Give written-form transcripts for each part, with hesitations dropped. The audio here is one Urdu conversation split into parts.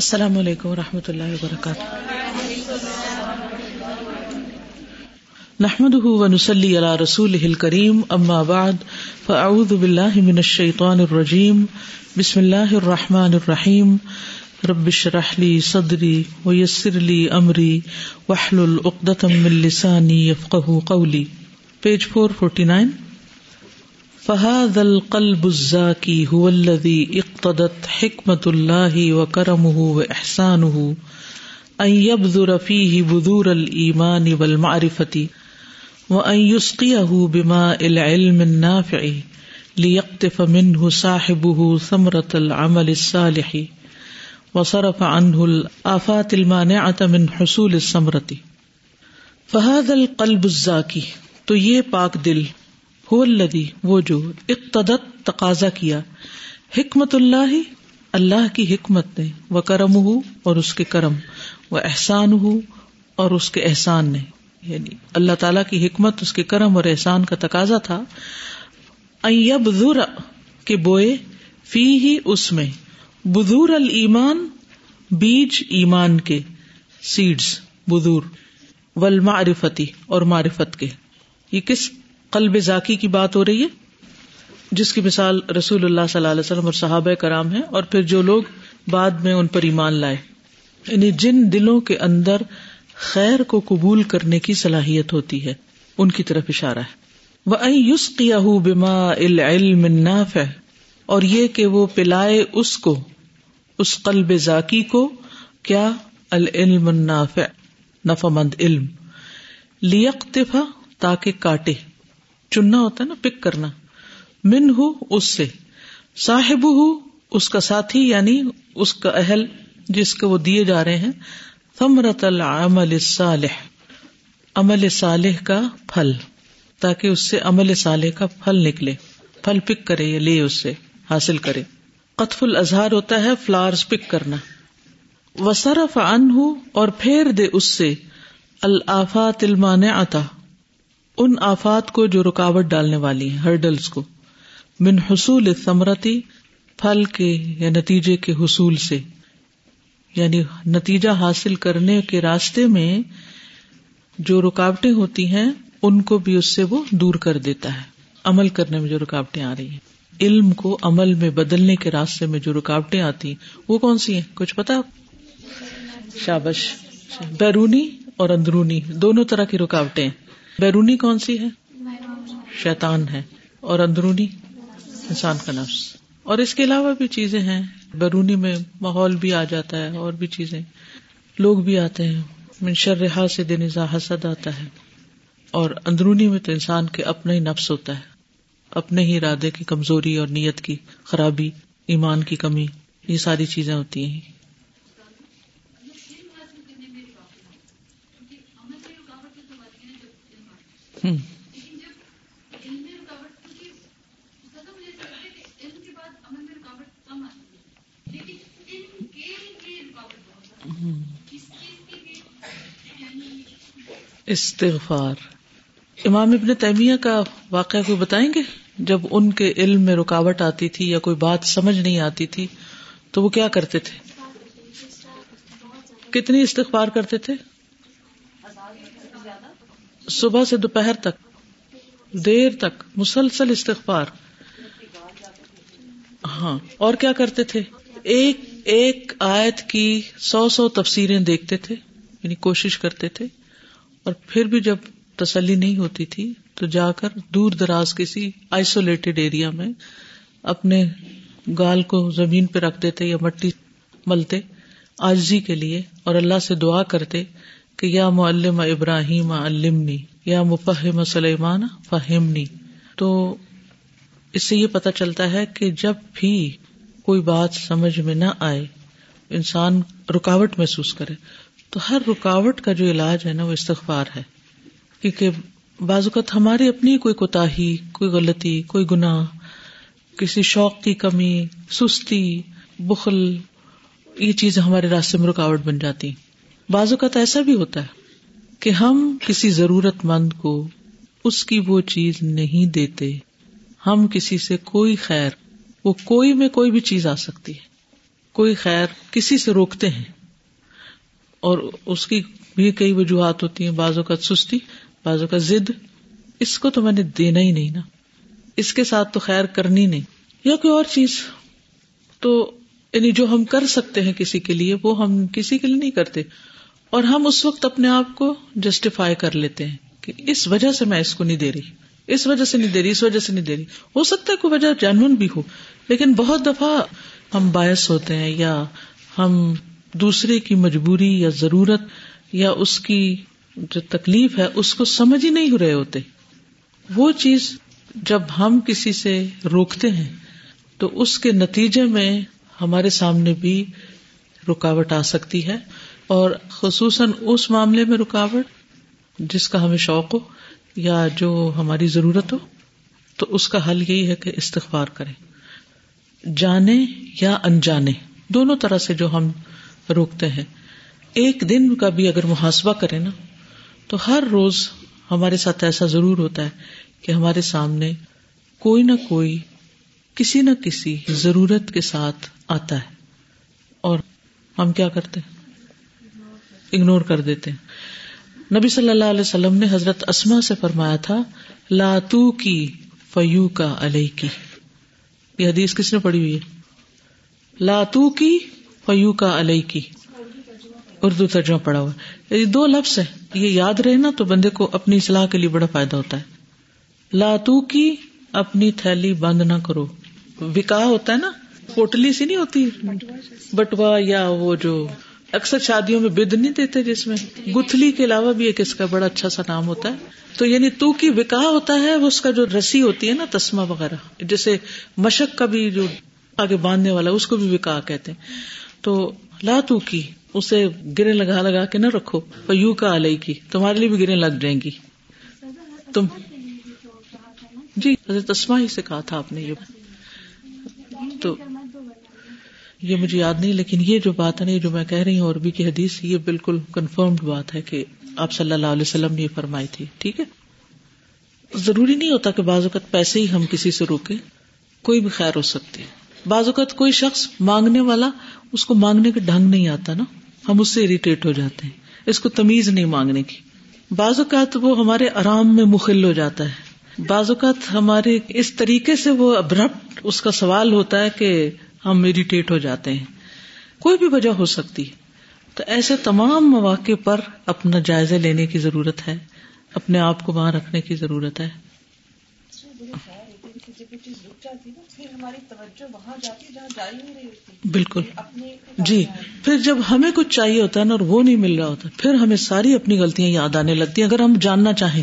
السلام علیکم ورحمۃ اللہ وبرکاتہ، نحمده ونصلی علی رسوله الکریم، اما بعد فاعوذ باللہ من الشیطان الرجیم، بسم اللہ الرحمن الرحیم، رب اشرح لی صدری ویسر لی امری واحلل عقدۃ من لسانی یفقہوا قولی، پیج 449. فهذا القلب الزاكي هو الذي اقتضت حكمة الله وكرمه وإحسانه أن يبذر فيه بذور الإيمان والمعرفة وأن يسقيه بماء العلم النافع ليقطف منه صاحبه ثمرة العمل الصالح وصرف عنه الآفات المانعة من حصول الثمرة. فهذا القلب الزاكي، تو یہ پاک دل، هو الذی، وہ جو، اقتدت، تقاضا کیا، حکمت اللہ، اللہ کی حکمت نے، وکرمہ، اور اس کے کرم، واحسانہ، اور اس کے احسان نے، یعنی اللہ تعالی کی حکمت، اس کے کرم اور احسان کا تقاضا تھا، ان یبذر، کہ بوئے، فیہ، اس میں، بذور الایمان، بیج ایمان کے، سیڈز، بذور، والمعرفتی، اور معرفت کے. یہ کس قلب ذاکی کی بات ہو رہی ہے، جس کی مثال رسول اللہ صلی اللہ علیہ وسلم اور صحابہ کرام ہیں، اور پھر جو لوگ بعد میں ان پر ایمان لائے، یعنی جن دلوں کے اندر خیر کو قبول کرنے کی صلاحیت ہوتی ہے، ان کی طرف اشارہ ہے. وَأَن يُسْقِيَهُ بِمَاءِ الْعِلْمِ النَّافِعِ، اور یہ کہ وہ پلائے اس کو، اس قلب ذاکی کو، کیا؟ العلم النافع، نفع مند علم، لِيَقْتِفَ، تاکہ کاٹے، چننا ہوتا ہے نا، پک کرنا، من ہو، اس سے، صاحب ہو، اس کا ساتھی، یعنی اس کا اہل جس کو وہ دیے جا رہے ہیں، ثمرۃ العمل الصالح، عمل صالح کا پھل، تاکہ اس سے عمل صالح کا پھل نکلے، پھل پک کرے یا لے، اس سے حاصل کرے. قطف الازہار ہوتا ہے فلاورز پک کرنا. وصرف عنہ، اور پھیر دے اس سے، الآفات المانعۃ، ان آفات کو جو رکاوٹ ڈالنے والی ہیں، ہرڈلز کو، من حصول الثمرتی، پھل کے یا نتیجے کے حصول سے، یعنی نتیجہ حاصل کرنے کے راستے میں جو رکاوٹیں ہوتی ہیں ان کو بھی اس سے وہ دور کر دیتا ہے. عمل کرنے میں جو رکاوٹیں آ رہی ہیں، علم کو عمل میں بدلنے کے راستے میں جو رکاوٹیں آتی ہیں، وہ کون سی ہیں، کچھ پتا آپ؟ شابش، بیرونی اور اندرونی، دونوں طرح کی رکاوٹیں ہیں. بیرونی کون سی ہے؟ شیطان ہے. اور اندرونی؟ انسان کا نفس. اور اس کے علاوہ بھی چیزیں ہیں، بیرونی میں ماحول بھی آ جاتا ہے، اور بھی چیزیں، لوگ بھی آتے ہیں، من شر حاسد اذا حسد آتا ہے. اور اندرونی میں تو انسان کے اپنا ہی نفس ہوتا ہے، اپنے ہی ارادے کی کمزوری اور نیت کی خرابی، ایمان کی کمی، یہ ساری چیزیں ہوتی ہیں. استغفار. امام ابن تیمیہ کا واقعہ کوئی بتائیں گے؟ جب ان کے علم میں رکاوٹ آتی تھی یا کوئی بات سمجھ نہیں آتی تھی تو وہ کیا کرتے تھے، کتنی استغفار کرتے تھے؟ صبح سے دوپہر تک، دیر تک، مسلسل استغفار. ہاں، اور کیا کرتے تھے؟ ایک ایک آیت کی 100 تفسیریں دیکھتے تھے، یعنی کوشش کرتے تھے. اور پھر بھی جب تسلی نہیں ہوتی تھی تو جا کر دور دراز کسی آئسولیٹڈ ایریا میں اپنے گال کو زمین پہ رکھتے تھے یا مٹی ملتے عاجزی کے لیے، اور اللہ سے دعا کرتے کہ یا معلم ابراہیم علمنی، یا مفہم سلیمان فہمنی. تو اس سے یہ پتہ چلتا ہے کہ جب بھی کوئی بات سمجھ میں نہ آئے، انسان رکاوٹ محسوس کرے، تو ہر رکاوٹ کا جو علاج ہے نا، وہ استغفار ہے. کیونکہ بعض اوقات ہماری اپنی کوئی کوتاہی، کوئی غلطی، کوئی گناہ، کسی شوق کی کمی، سستی، بخل، یہ چیز ہمارے راستے میں رکاوٹ بن جاتی. بعض اوقات ایسا بھی ہوتا ہے کہ ہم کسی ضرورت مند کو اس کی وہ چیز نہیں دیتے، ہم کسی سے کوئی خیر، وہ کوئی میں کوئی بھی چیز آ سکتی ہے، کوئی خیر کسی سے روکتے ہیں، اور اس کی بھی کئی وجوہات ہوتی ہیں، بعضوں کا سستی، بعضوں کا ضد، اس کو تو میں نے دینا ہی نہیں نا، اس کے ساتھ تو خیر کرنی نہیں، یا کوئی اور چیز، تو یعنی جو ہم کر سکتے ہیں کسی کے لیے وہ ہم کسی کے لیے نہیں کرتے، اور ہم اس وقت اپنے آپ کو جسٹیفائی کر لیتے ہیں کہ اس وجہ سے میں اس کو نہیں دے رہی، اس وجہ سے نہیں دے رہی، اس وجہ سے نہیں دے رہی، ہو سکتا ہے کوئی وجہ جانون بھی ہو، لیکن بہت دفعہ ہم باعث ہوتے ہیں، یا ہم دوسرے کی مجبوری یا ضرورت یا اس کی جو تکلیف ہے اس کو سمجھ ہی نہیں رہے ہوتے۔ وہ چیز جب ہم کسی سے روکتے ہیں تو اس کے نتیجے میں ہمارے سامنے بھی رکاوٹ آ سکتی ہے، اور خصوصاً اس معاملے میں رکاوٹ جس کا ہمیں شوق ہو یا جو ہماری ضرورت ہو، تو اس کا حل یہی ہے کہ استغفار کریں، جانے یا انجانے، دونوں طرح سے جو ہم روکتے ہیں۔ ایک دن کا بھی اگر محاسبہ کریں نا، تو ہر روز ہمارے ساتھ ایسا ضرور ہوتا ہے کہ ہمارے سامنے کوئی نہ کوئی کسی نہ کسی ضرورت کے ساتھ آتا ہے، اور ہم کیا کرتے ہیں؟ اگنور کر دیتے ہیں۔ نبی صلی اللہ علیہ وسلم نے حضرت اسماء سے فرمایا تھا، لا تو کی فیو کا علیہ کی، یہ حدیث کس نے پڑھی ہوئی ہے؟ لا تو کی فیو کا علیہ کی، اردو ترجمہ پڑا ہوا ہے، یہ دو لفظ ہیں، یہ یاد رہے نا تو بندے کو اپنی اصلاح کے لیے بڑا فائدہ ہوتا ہے۔ لا تو کی، اپنی تھیلی بند نہ کرو، وکا ہوتا ہے نا، پوٹلی سی نہیں ہوتی بٹوا، یا وہ جو اکثر شادیوں میں بد نہیں دیتے جس میں گتھلی کے علاوہ بھی ایک اس کا بڑا اچھا سا نام ہوتا ہے، تو یعنی تو کی وکا ہوتا ہے، اس کا جو رسی ہوتی ہے نا، تسمہ وغیرہ، جیسے مشک کا بھی جو آگے باندھنے والا اس کو بھی وکا کہتے ہیں۔ تو لا تو کی، اسے گرے لگا لگا کے نہ رکھو، پیو کا علیہ کی، تمہارے لیے بھی گرے لگ جائیں گی تم، جی حضرت اسماء ہی سے کہا تھا آپ نے یہ، تو یہ مجھے یاد نہیں، لیکن یہ جو بات ہے نا، یہ جو میں کہہ رہی ہوں اور بھی کی حدیث، یہ بالکل کنفرمڈ بات ہے کہ آپ صلی اللہ علیہ وسلم نے یہ فرمائی تھی، ٹھیک ہے۔ ضروری نہیں ہوتا کہ بعض اوقات پیسے ہی ہم کسی سے روکیں، کوئی بھی خیر ہو سکتی ہے۔ بعض اوقات کوئی شخص مانگنے والا، اس کو مانگنے کا ڈھنگ نہیں آتا نا، ہم اس سے اریٹیٹ ہو جاتے ہیں، اس کو تمیز نہیں مانگنے کی، بعض اوقات وہ ہمارے آرام میں مخل ہو جاتا ہے، بعض اوقات ہمارے اس طریقے سے وہ ابرپٹ اس کا سوال ہوتا ہے کہ ہم اریٹیٹ ہو جاتے ہیں، کوئی بھی وجہ ہو سکتی ہے۔ تو ایسے تمام مواقع پر اپنا جائزہ لینے کی ضرورت ہے، اپنے آپ کو وہاں رکھنے کی ضرورت ہے۔ بالکل جی، پھر جب ہمیں کچھ چاہیے ہوتا ہے نا اور وہ نہیں مل رہا ہوتا، پھر ہمیں ساری اپنی غلطیاں یاد آنے لگتی ہیں، اگر ہم جاننا چاہیں،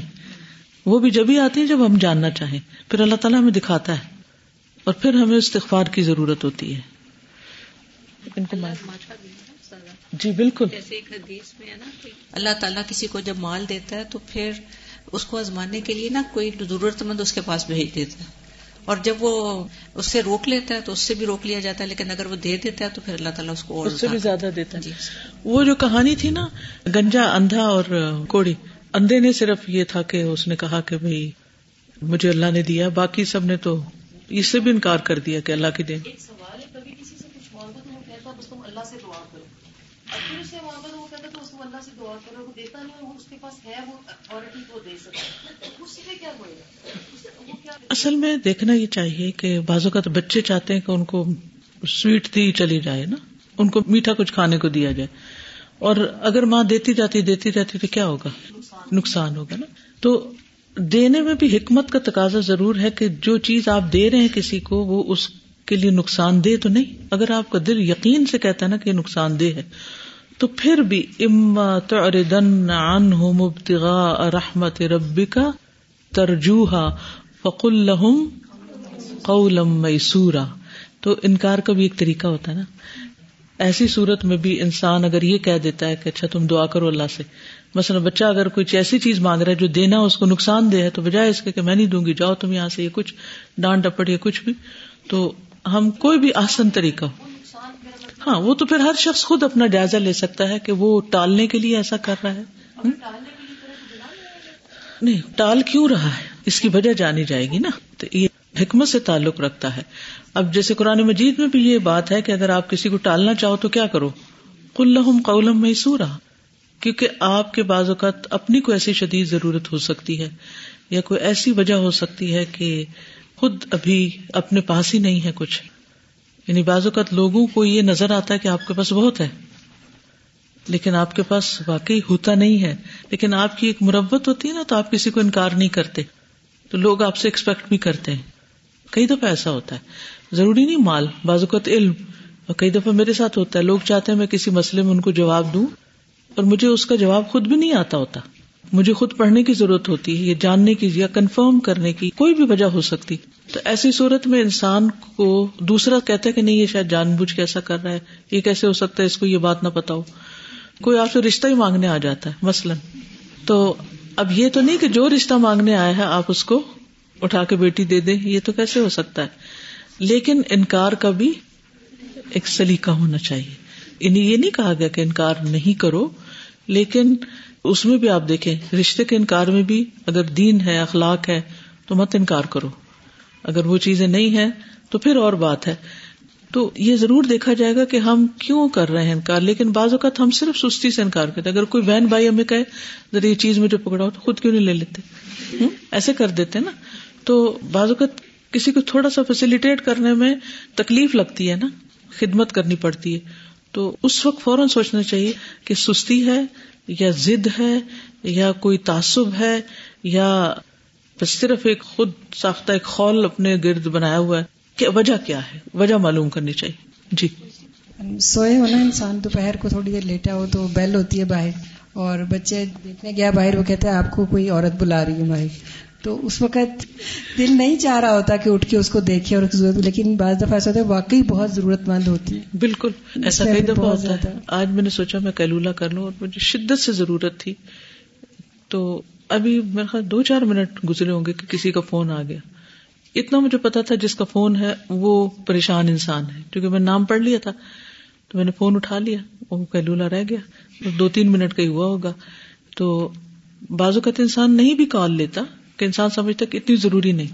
وہ بھی جب ہی آتی ہیں جب ہم جاننا چاہیں، پھر اللہ تعالیٰ ہمیں دکھاتا ہے، اور پھر ہمیں استغفار کی ضرورت ہوتی ہے۔ ان کو جی بالکل، جیسے ایک حدیث میں ہے نا کہ اللہ تعالیٰ کسی کو جب مال دیتا ہے تو پھر اس کو آزمانے کے لیے نا کوئی ضرورت مند اس کے پاس بھیج دیتا ہے، اور جب وہ اس سے روک لیتا ہے تو اس سے بھی روک لیا جاتا ہے، لیکن اگر وہ دے دیتا ہے تو پھر اللہ تعالیٰ اس کو اور اس سے بھی زیادہ دیتا ہے۔ وہ جو کہانی تھی نا، گنجا اندھا اور کوڑی، اندھے نے صرف یہ تھا کہ اس نے کہا کہ بھئی مجھے اللہ نے دیا، باقی سب نے تو اس سے بھی انکار کر دیا کہ اللہ کی دین۔ ایک سوال ہے، کبھی کسی سے کچھ مانگو تو وہ کہتا ہے بس تم اللہ سے دعا کرو، اور پھر اسے مانگو تو وہ کہتا ہے تو اس کو اللہ سے دعا کرو، وہ دیتا نہیں، وہ اس کے پاس ہے، وہ اتھارٹی وہ دے سکتا ہے، اس سے کیا ہوئے گا؟ اصل میں دیکھنا یہ چاہیے کہ بعض اوقات بچے چاہتے ہیں کہ ان کو سویٹ دی چلی جائے نا، ان کو میٹھا کچھ کھانے کو دیا جائے، اور اگر ماں دیتی جاتی تو کیا ہوگا؟ نقصان ہوگا نا۔ تو دینے میں بھی حکمت کا تقاضا ضرور ہے کہ جو چیز آپ دے رہے ہیں کسی کو، وہ اس کے لیے نقصان دہ تو نہیں۔ اگر آپ کا دل یقین سے کہتا ہے نا کہ یہ نقصان دہ ہے، تو پھر بھی اما تعرضن عنہم ابتغاء رحمت ربک ترجوہا فقل لہم قولا میسورا، تو انکار کا بھی ایک طریقہ ہوتا ہے نا۔ ایسی صورت میں بھی انسان اگر یہ کہہ دیتا ہے کہ اچھا تم دعا کرو اللہ سے، مثلا بچہ اگر کوئی ایسی چیز مانگ رہا ہے جو دینا اس کو نقصان دہ ہے، تو بجائے اس کے کہ میں نہیں دوں گی، جاؤ تم یہاں سے، یہ کچھ ڈانٹ ڈپٹ یا کچھ بھی، تو ہم کوئی بھی آسن طریقہ ہو، ہاں وہ تو پھر ہر شخص خود اپنا جائزہ لے سکتا ہے کہ وہ ٹالنے کے لیے ایسا کر رہا ہے، نہیں ٹال کیوں رہا ہے، اس کی وجہ جانی جائے گی نا۔ تو یہ حکمت سے تعلق رکھتا ہے. اب جیسے قرآن مجید میں بھی یہ بات ہے کہ اگر آپ کسی کو ٹالنا چاہو تو کیا کرو, قل لہم قولا میسورا, کیونکہ آپ کے بعض اوقات اپنی کو ایسی شدید ضرورت ہو سکتی ہے یا کوئی ایسی وجہ ہو سکتی ہے کہ خود ابھی اپنے پاس ہی نہیں ہے کچھ. یعنی بعض اوقات لوگوں کو یہ نظر آتا ہے کہ آپ کے پاس بہت ہے لیکن آپ کے پاس واقعی ہوتا نہیں ہے, لیکن آپ کی ایک مربت ہوتی ہے نا تو آپ کسی کو انکار نہیں کرتے, تو لوگ آپ سے ایکسپیکٹ بھی کرتے ہیں. کئی دفعہ ایسا ہوتا ہے, ضروری نہیں مال, بعض اوقات علم, اور کئی دفعہ میرے ساتھ ہوتا ہے لوگ چاہتے ہیں میں کسی مسئلے میں ان کو جواب دوں اور مجھے اس کا جواب خود بھی نہیں آتا ہوتا, مجھے خود پڑھنے کی ضرورت ہوتی ہے یا جاننے کی یا کنفرم کرنے کی, کوئی بھی وجہ ہو سکتی. تو ایسی صورت میں انسان کو دوسرا کہتا ہے کہ نہیں یہ شاید جان بوجھ کے ایسا کر رہا ہے, یہ کیسے ہو سکتا ہے, اس کو یہ بات نہ پتا ہو. کوئی آپ سے رشتہ ہی مانگنے آ جاتا ہے مثلا, تو اب یہ تو نہیں کہ جو رشتہ مانگنے آیا ہے آپ اس کو اٹھا کے بیٹی دے دیں, یہ تو کیسے ہو سکتا ہے. لیکن انکار کا بھی ایک سلیقہ ہونا چاہیے. انہیں یہ نہیں کہا گیا کہ انکار نہیں کرو, لیکن اس میں بھی آپ دیکھیں رشتے کے انکار میں بھی اگر دین ہے اخلاق ہے تو مت انکار کرو, اگر وہ چیزیں نہیں ہیں تو پھر اور بات ہے. تو یہ ضرور دیکھا جائے گا کہ ہم کیوں کر رہے ہیں انکار. لیکن بعض اوقات ہم صرف سستی سے انکار کرتے ہیں. اگر کوئی بہن بھائی ہمیں کہے ذرا یہ چیز مجھے پکڑاؤ تو خود کیوں نہیں لے لیتے, ایسے کر دیتے نا. تو بعض اوقات کسی کو تھوڑا سا فیسیلیٹیٹ کرنے میں تکلیف لگتی ہے نا, خدمت کرنی پڑتی ہے, تو اس وقت فوراً سوچنا چاہیے کہ سستی ہے یا ضد ہے یا کوئی تعصب ہے یا بس صرف ایک خود ساختہ ایک خول اپنے گرد بنایا ہوا ہے, کہ وجہ کیا ہے, وجہ معلوم کرنی چاہیے. جی سوئے ہونا انسان, دوپہر کو تھوڑی دیر لیٹا ہو تو بیل ہوتی ہے باہر, اور بچے دیکھنے گیا باہر, وہ کہتے ہیں آپ کو کوئی عورت بلا رہی ہے باہر, تو اس وقت دل نہیں چاہ رہا ہوتا کہ اٹھ کے اس کو دیکھے اور ضرورت, لیکن بعض دفعہ ایسا ہوتا ہے واقعی بہت ضرورت مند ہوتی ہے. بالکل ایسا کئی دفعہ ہوتا ہے. آج میں نے سوچا میں قیلولہ کر لوں اور مجھے شدت سے ضرورت تھی, تو ابھی میرے خیال 2-4 منٹ گزرے ہوں گے کہ کسی کا فون آ گیا. اتنا مجھے پتا تھا جس کا فون ہے وہ پریشان انسان ہے, کیونکہ میں نام پڑھ لیا تھا تو میں نے فون اٹھا لیا, وہ قیلولہ رہ گیا, 2-3 منٹ کا ہی ہوا ہوگا. تو بعض اوقات انسان نہیں بھی کال لیتا کہ انسان سمجھتا کہ اتنی ضروری نہیں,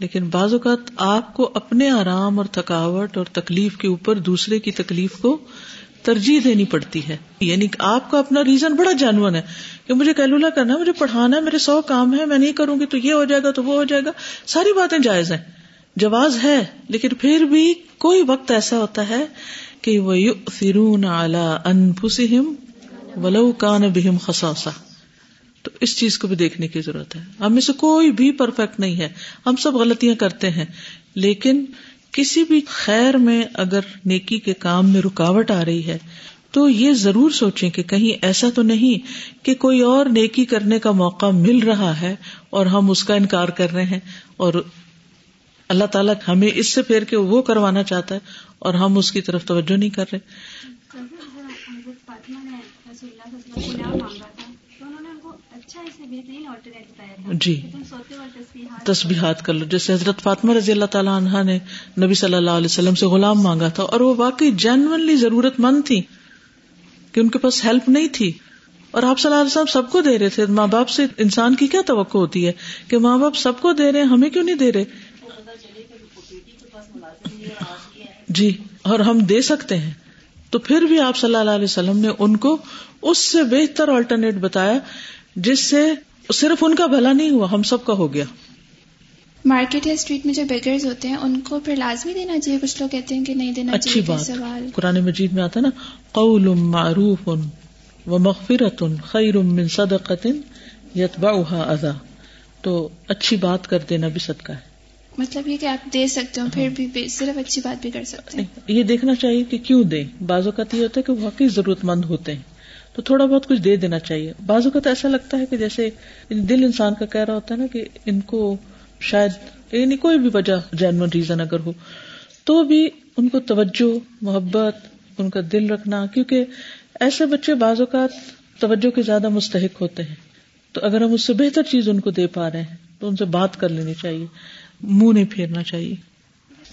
لیکن بعض اوقات آپ کو اپنے آرام اور تھکاوٹ اور تکلیف کے اوپر دوسرے کی تکلیف کو ترجیح دینی پڑتی ہے. یعنی آپ کا اپنا ریزن بڑا جانون ہے کہ مجھے قیلولہ کرنا ہے, مجھے پڑھانا ہے, میرے 100 کام ہے, میں نہیں کروں گی تو یہ ہو جائے گا تو وہ ہو جائے گا, ساری باتیں جائز ہیں, جواز ہے. لیکن پھر بھی کوئی وقت ایسا ہوتا ہے کہ وَيُؤْثِرُونَ عَلَىٰ أَنفُسِهِمْ وَلَوْ كَانَ بِهِمْ خَصَاصَةٌ. تو اس چیز کو بھی دیکھنے کی ضرورت ہے. ہم میں سے کوئی بھی پرفیکٹ نہیں ہے, ہم سب غلطیاں کرتے ہیں, لیکن کسی بھی خیر میں اگر نیکی کے کام میں رکاوٹ آ رہی ہے تو یہ ضرور سوچیں کہ کہیں ایسا تو نہیں کہ کوئی اور نیکی کرنے کا موقع مل رہا ہے اور ہم اس کا انکار کر رہے ہیں, اور اللہ تعالیٰ ہمیں اس سے پھیر کے وہ کروانا چاہتا ہے اور ہم اس کی طرف توجہ نہیں کر رہے. جی تسبیحات کر لو, جیسے حضرت فاطمہ رضی اللہ تعالیٰ عنہ نے نبی صلی اللہ علیہ وسلم سے غلام مانگا تھا, اور وہ واقعی جینوئنلی ضرورت مند تھی کہ ان کے پاس ہیلپ نہیں تھی, اور آپ صلی اللہ علیہ وسلم سب کو دے رہے تھے. ماں باپ سے انسان کی کیا توقع ہوتی ہے کہ ماں باپ سب کو دے رہے ہیں, ہمیں کیوں نہیں دے رہے. جی اور ہم دے سکتے ہیں, تو پھر بھی آپ صلی اللہ علیہ وسلم نے ان کو اس سے بہتر آلٹرنیٹ بتایا جس سے صرف ان کا بھلا نہیں ہوا, ہم سب کا ہو گیا. مارکیٹ یا اسٹریٹ میں جو بیگرز ہوتے ہیں ان کو پھر لازمی دینا چاہیے, کچھ لوگ کہتے ہیں کہ نہیں دینا اچھی چاہیے. بات سوال قرآن مجید میں آتا ہے نا, قول معروف ومغفرۃ خیر من صدقۃ یتبعها اذی. تو اچھی بات کر دینا بھی صدقہ ہے, مطلب یہ کہ آپ دے سکتے ہو پھر بھی صرف اچھی بات بھی کر سکتے ہیں. یہ دیکھنا چاہیے کہ کیوں دیں. بعض اوقات یہ ہوتا ہے کہ واقعی ضرورت مند ہوتے ہیں تو تھوڑا بہت کچھ دے دینا چاہیے. بعض اوقات ایسا لگتا ہے کہ جیسے دل انسان کا کہہ رہا ہوتا ہے نا کہ ان کو شاید یعنی کوئی بھی وجہ جینوئن ریزن اگر ہو تو بھی ان کو توجہ محبت ان کا دل رکھنا, کیونکہ ایسے بچے بعض اوقات توجہ کے زیادہ مستحق ہوتے ہیں. تو اگر ہم اس سے بہتر چیز ان کو دے پا رہے ہیں تو ان سے بات کر لینی چاہیے, منہ نہیں پھیرنا چاہیے.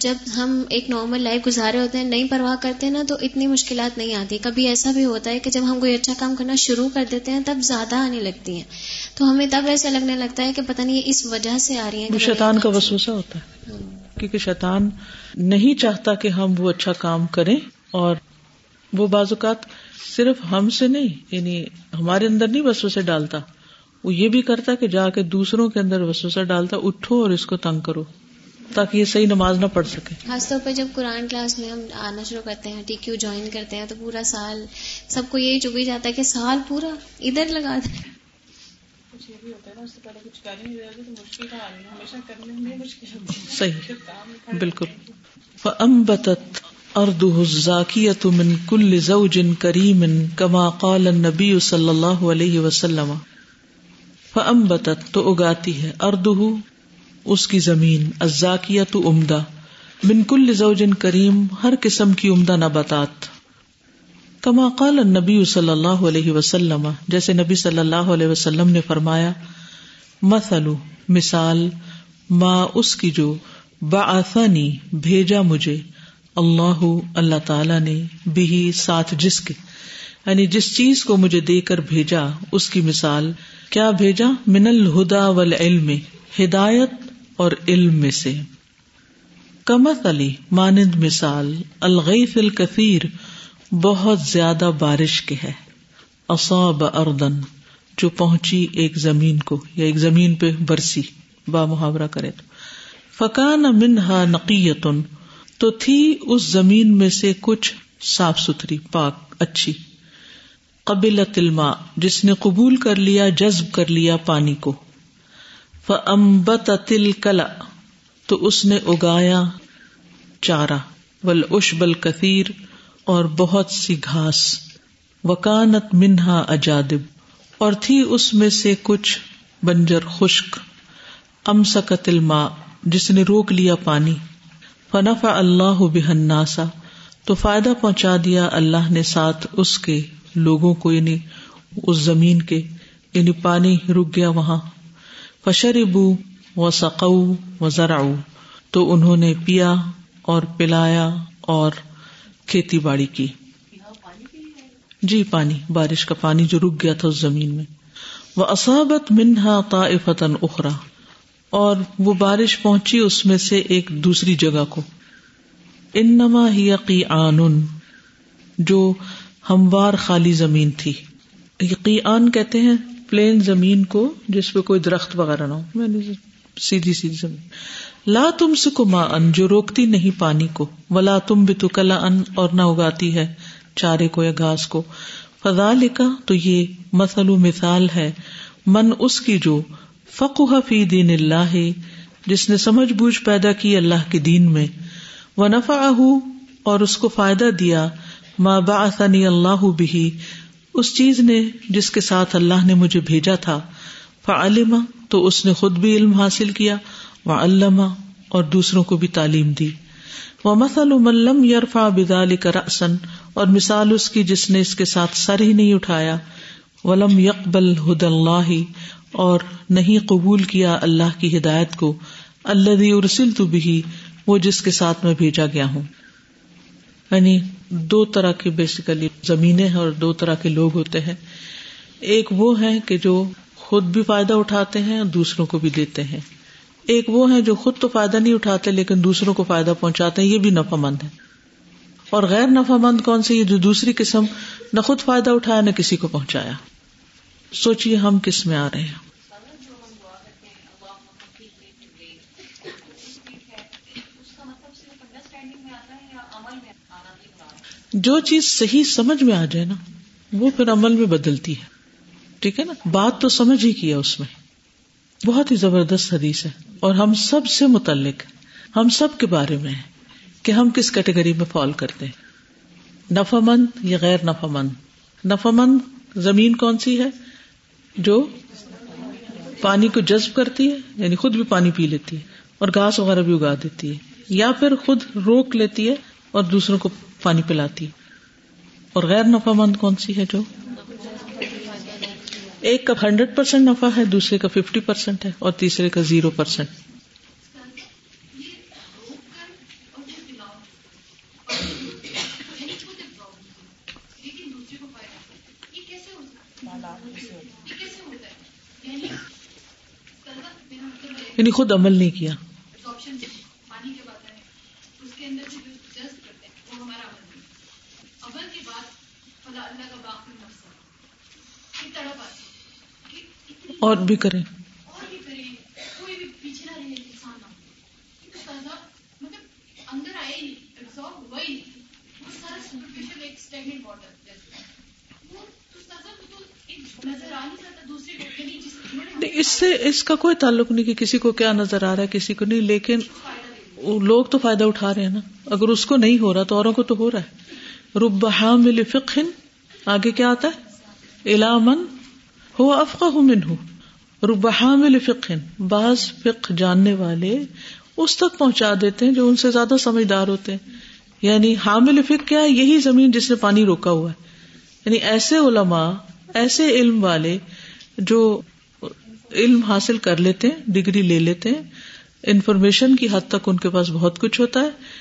جب ہم ایک نارمل لائف گزارے ہوتے ہیں نہیں پرواہ کرتے ہیں نا تو اتنی مشکلات نہیں آتی. کبھی ایسا بھی ہوتا ہے کہ جب ہم کوئی اچھا کام کرنا شروع کر دیتے ہیں تب زیادہ آنے لگتی ہیں, تو ہمیں تب ایسا لگنے لگتا ہے کہ پتہ نہیں یہ اس وجہ سے آ رہی ہیں, شیطان کا وسوسہ ہوتا ہے. کیونکہ شیطان نہیں چاہتا کہ ہم وہ اچھا کام کریں، اور وہ بعض اوقات صرف ہم سے نہیں، یعنی ہمارے اندر نہیں وسوسے ڈالتا، وہ یہ بھی کرتا کہ جا کے دوسروں کے اندر وسوسہ ڈالتا، اٹھو اور اس کو تنگ کرو تاکہ یہ صحیح نماز نہ پڑھ سکے. خاص طور پر جب قرآن کلاس میں ہم آنا شروع کرتے ہیں، ٹی کیو جوائن کرتے ہیں، تو پورا سال سب کو یہی چبھی جاتا ہے کہ سال پورا ادھر لگا دیں. کچھ یہ بھی ہوتا ہے نا، اس سے پہلے کچھ کر نہیں تو مشکل کا حال ہے، ہمیشہ کرنے میں مشکل ہوتی. صحیح، بالکل. فَأَنْبَتَتْ أَرْضُهُ الزَّاكِيَةُ مِنْ كُلِّ زَوْجٍ كَرِيمٍ كَمَا قَالَ النَّبِيُّ صَلَّى اللَّهُ عَلَيْهِ وَسَلَّمَ. فَأَنْبَتَتْ تو اگاتی ہے، أَرْضُهُ اس کی زمین، الزاکیۃ عمدہ، من کل زوج کریم ہر قسم کی عمدہ نباتات، کما قال النبی صلی اللہ علیہ وسلم جیسے نبی صلی اللہ علیہ وسلم نے فرمایا، مثل مثال ما اس کی جو بعثنی بھیجا مجھے، اللہ اللہ تعالی نے، بھی ساتھ جس کے، یعنی جس چیز کو مجھے دے کر بھیجا اس کی مثال، کیا بھیجا، من الہدا والعلم، ہدایت اور علم میں سے، کمثل مانند مثال، الغیث الکثیر بہت زیادہ بارش کے ہے، اصاب اردن جو پہنچی ایک زمین کو یا ایک زمین پہ برسی، با محاورہ کرے تو، فکان منہا نقیتن تو تھی اس زمین میں سے کچھ صاف ستھری، پاک، اچھی، قبلت الماء جس نے قبول کر لیا، جذب کر لیا پانی کو، فَأَنْبَتَتِ الْقَلَعَ تو اس نے اگایا چارہ، وَالْعُشْبَ الْكَثِيرُ اور بہت سی گھاس، وَكَانَتْ مِنْهَا أَجَادِبُ اور تھی اس میں سے کچھ بنجر خشک، أَمْسَكَتِ الْمَاءَ جس نے روک لیا پانی، فَنَفَعَ اللَّهُ بِهَا النَّاسَ تو فائدہ پہنچا دیا اللہ نے ساتھ اس کے لوگوں کو، یعنی اس زمین کے، یعنی پانی رک گیا وہاں، فَشَرِبُوا وَسَقَوْا وَزَرَعُوا تو انہوں نے پیا اور پلایا اور کھیتی باڑی کی، جی پانی، بارش کا پانی جو رک گیا تھا اس زمین میں، وَأَصَابَتْ مِنْهَا طَائِفَةً أُخْرَى اور وہ بارش پہنچی اس میں سے ایک دوسری جگہ کو، إِنَّمَا هِيَ قِيعَانٌ جو ہموار خالی زمین تھی، قیعان کہتے ہیں پلین زمین کو جس پہ کوئی درخت وغیرہ نہ ہو، سیدھی سیدھی زمین، لا تم سکو ما ان جو روکتی نہیں پانی کو، ولا تم بھی تو کلا ان اور نہ اگاتی ہے چارے کو یا گھاس کو، فذالک تو یہ مثل مثال ہے، من اس کی جو فقہ فی دین اللہ جس نے سمجھ بوجھ پیدا کی اللہ کے دین میں، ونفعہ اور اس کو فائدہ دیا، ما بعثنی اللہ بہ اس چیز نے جس کے ساتھ اللہ نے مجھے بھیجا تھا، فعلم تو اس نے خود بھی علم حاصل کیا، وعلم اور دوسروں کو بھی تعلیم دی، ومثل من لم يرفع بذلك رأسا اور مثال اس کی جس نے اس کے ساتھ سر ہی نہیں اٹھایا، ولم يقبل هدى الله اور نہیں قبول کیا اللہ کی ہدایت کو، الذي ارسلت به وہ جس کے ساتھ میں بھیجا گیا ہوں. یعنی دو طرح کی بیسیکلی زمینیں ہیں اور دو طرح کے لوگ ہوتے ہیں، ایک وہ ہیں کہ جو خود بھی فائدہ اٹھاتے ہیں اور دوسروں کو بھی دیتے ہیں، ایک وہ ہیں جو خود تو فائدہ نہیں اٹھاتے لیکن دوسروں کو فائدہ پہنچاتے ہیں، یہ بھی نفع مند ہیں. اور غیر نفع مند کون سے؟ یہ جو دوسری قسم نہ خود فائدہ اٹھایا نہ کسی کو پہنچایا. سوچئے ہم کس میں آ رہے ہیں. جو چیز صحیح سمجھ میں آ جائے نا وہ پھر عمل میں بدلتی ہے، ٹھیک ہے نا، بات تو سمجھ ہی کیا اس میں. بہت ہی زبردست حدیث ہے اور ہم سب سے متعلق، ہم سب کے بارے میں ہے کہ ہم کس کیٹیگری میں فال کرتے ہیں، نفع مند یا غیر نفع مند. نفع مند زمین کون سی ہے؟ جو پانی کو جذب کرتی ہے، یعنی خود بھی پانی پی لیتی ہے اور گھاس وغیرہ بھی اگا دیتی ہے، یا پھر خود روک لیتی ہے اور دوسروں کو پانی پلاتی. اور غیر نفع مند کون سی ہے؟ جو ایک کا 100% نفع ہے، دوسرے کا 50% ہے اور تیسرے کا 0%. یعنی خود عمل نہیں کیا. اور بھی کریں کوئی بھی پیچھے نہ رہے انسان مطلب اندر آئے ہی نہیں, ایبزارب ہوا ہی نہیں, وہ سارا سپرفیشل ایک اسٹیگنٹ واٹر جیسے وہ نظر آ نہیں جاتا دوسرے کو. اس سے اس کا کوئی تعلق نہیں کہ کسی کو کیا نظر آ رہا ہے کسی کو نہیں, لیکن لوگ تو فائدہ اٹھا رہے ہیں نا. اگر اس کو نہیں ہو رہا تو اوروں کو تو ہو رہا ہے. رب حامل فقہ, آگے کیا آتا ہے, الا من هو افقه منه. رب حامل فقہ, بعض فقہ جاننے والے اس تک پہنچا دیتے ہیں جو ان سے زیادہ سمجھدار ہوتے ہیں. یعنی حامل فقہ کیا, یہی زمین جس نے پانی روکا ہوا ہے. یعنی ایسے علماء, ایسے علم والے جو علم حاصل کر لیتے ہیں, ڈگری لے لیتے ہیں, انفارمیشن کی حد تک ان کے پاس بہت کچھ ہوتا ہے,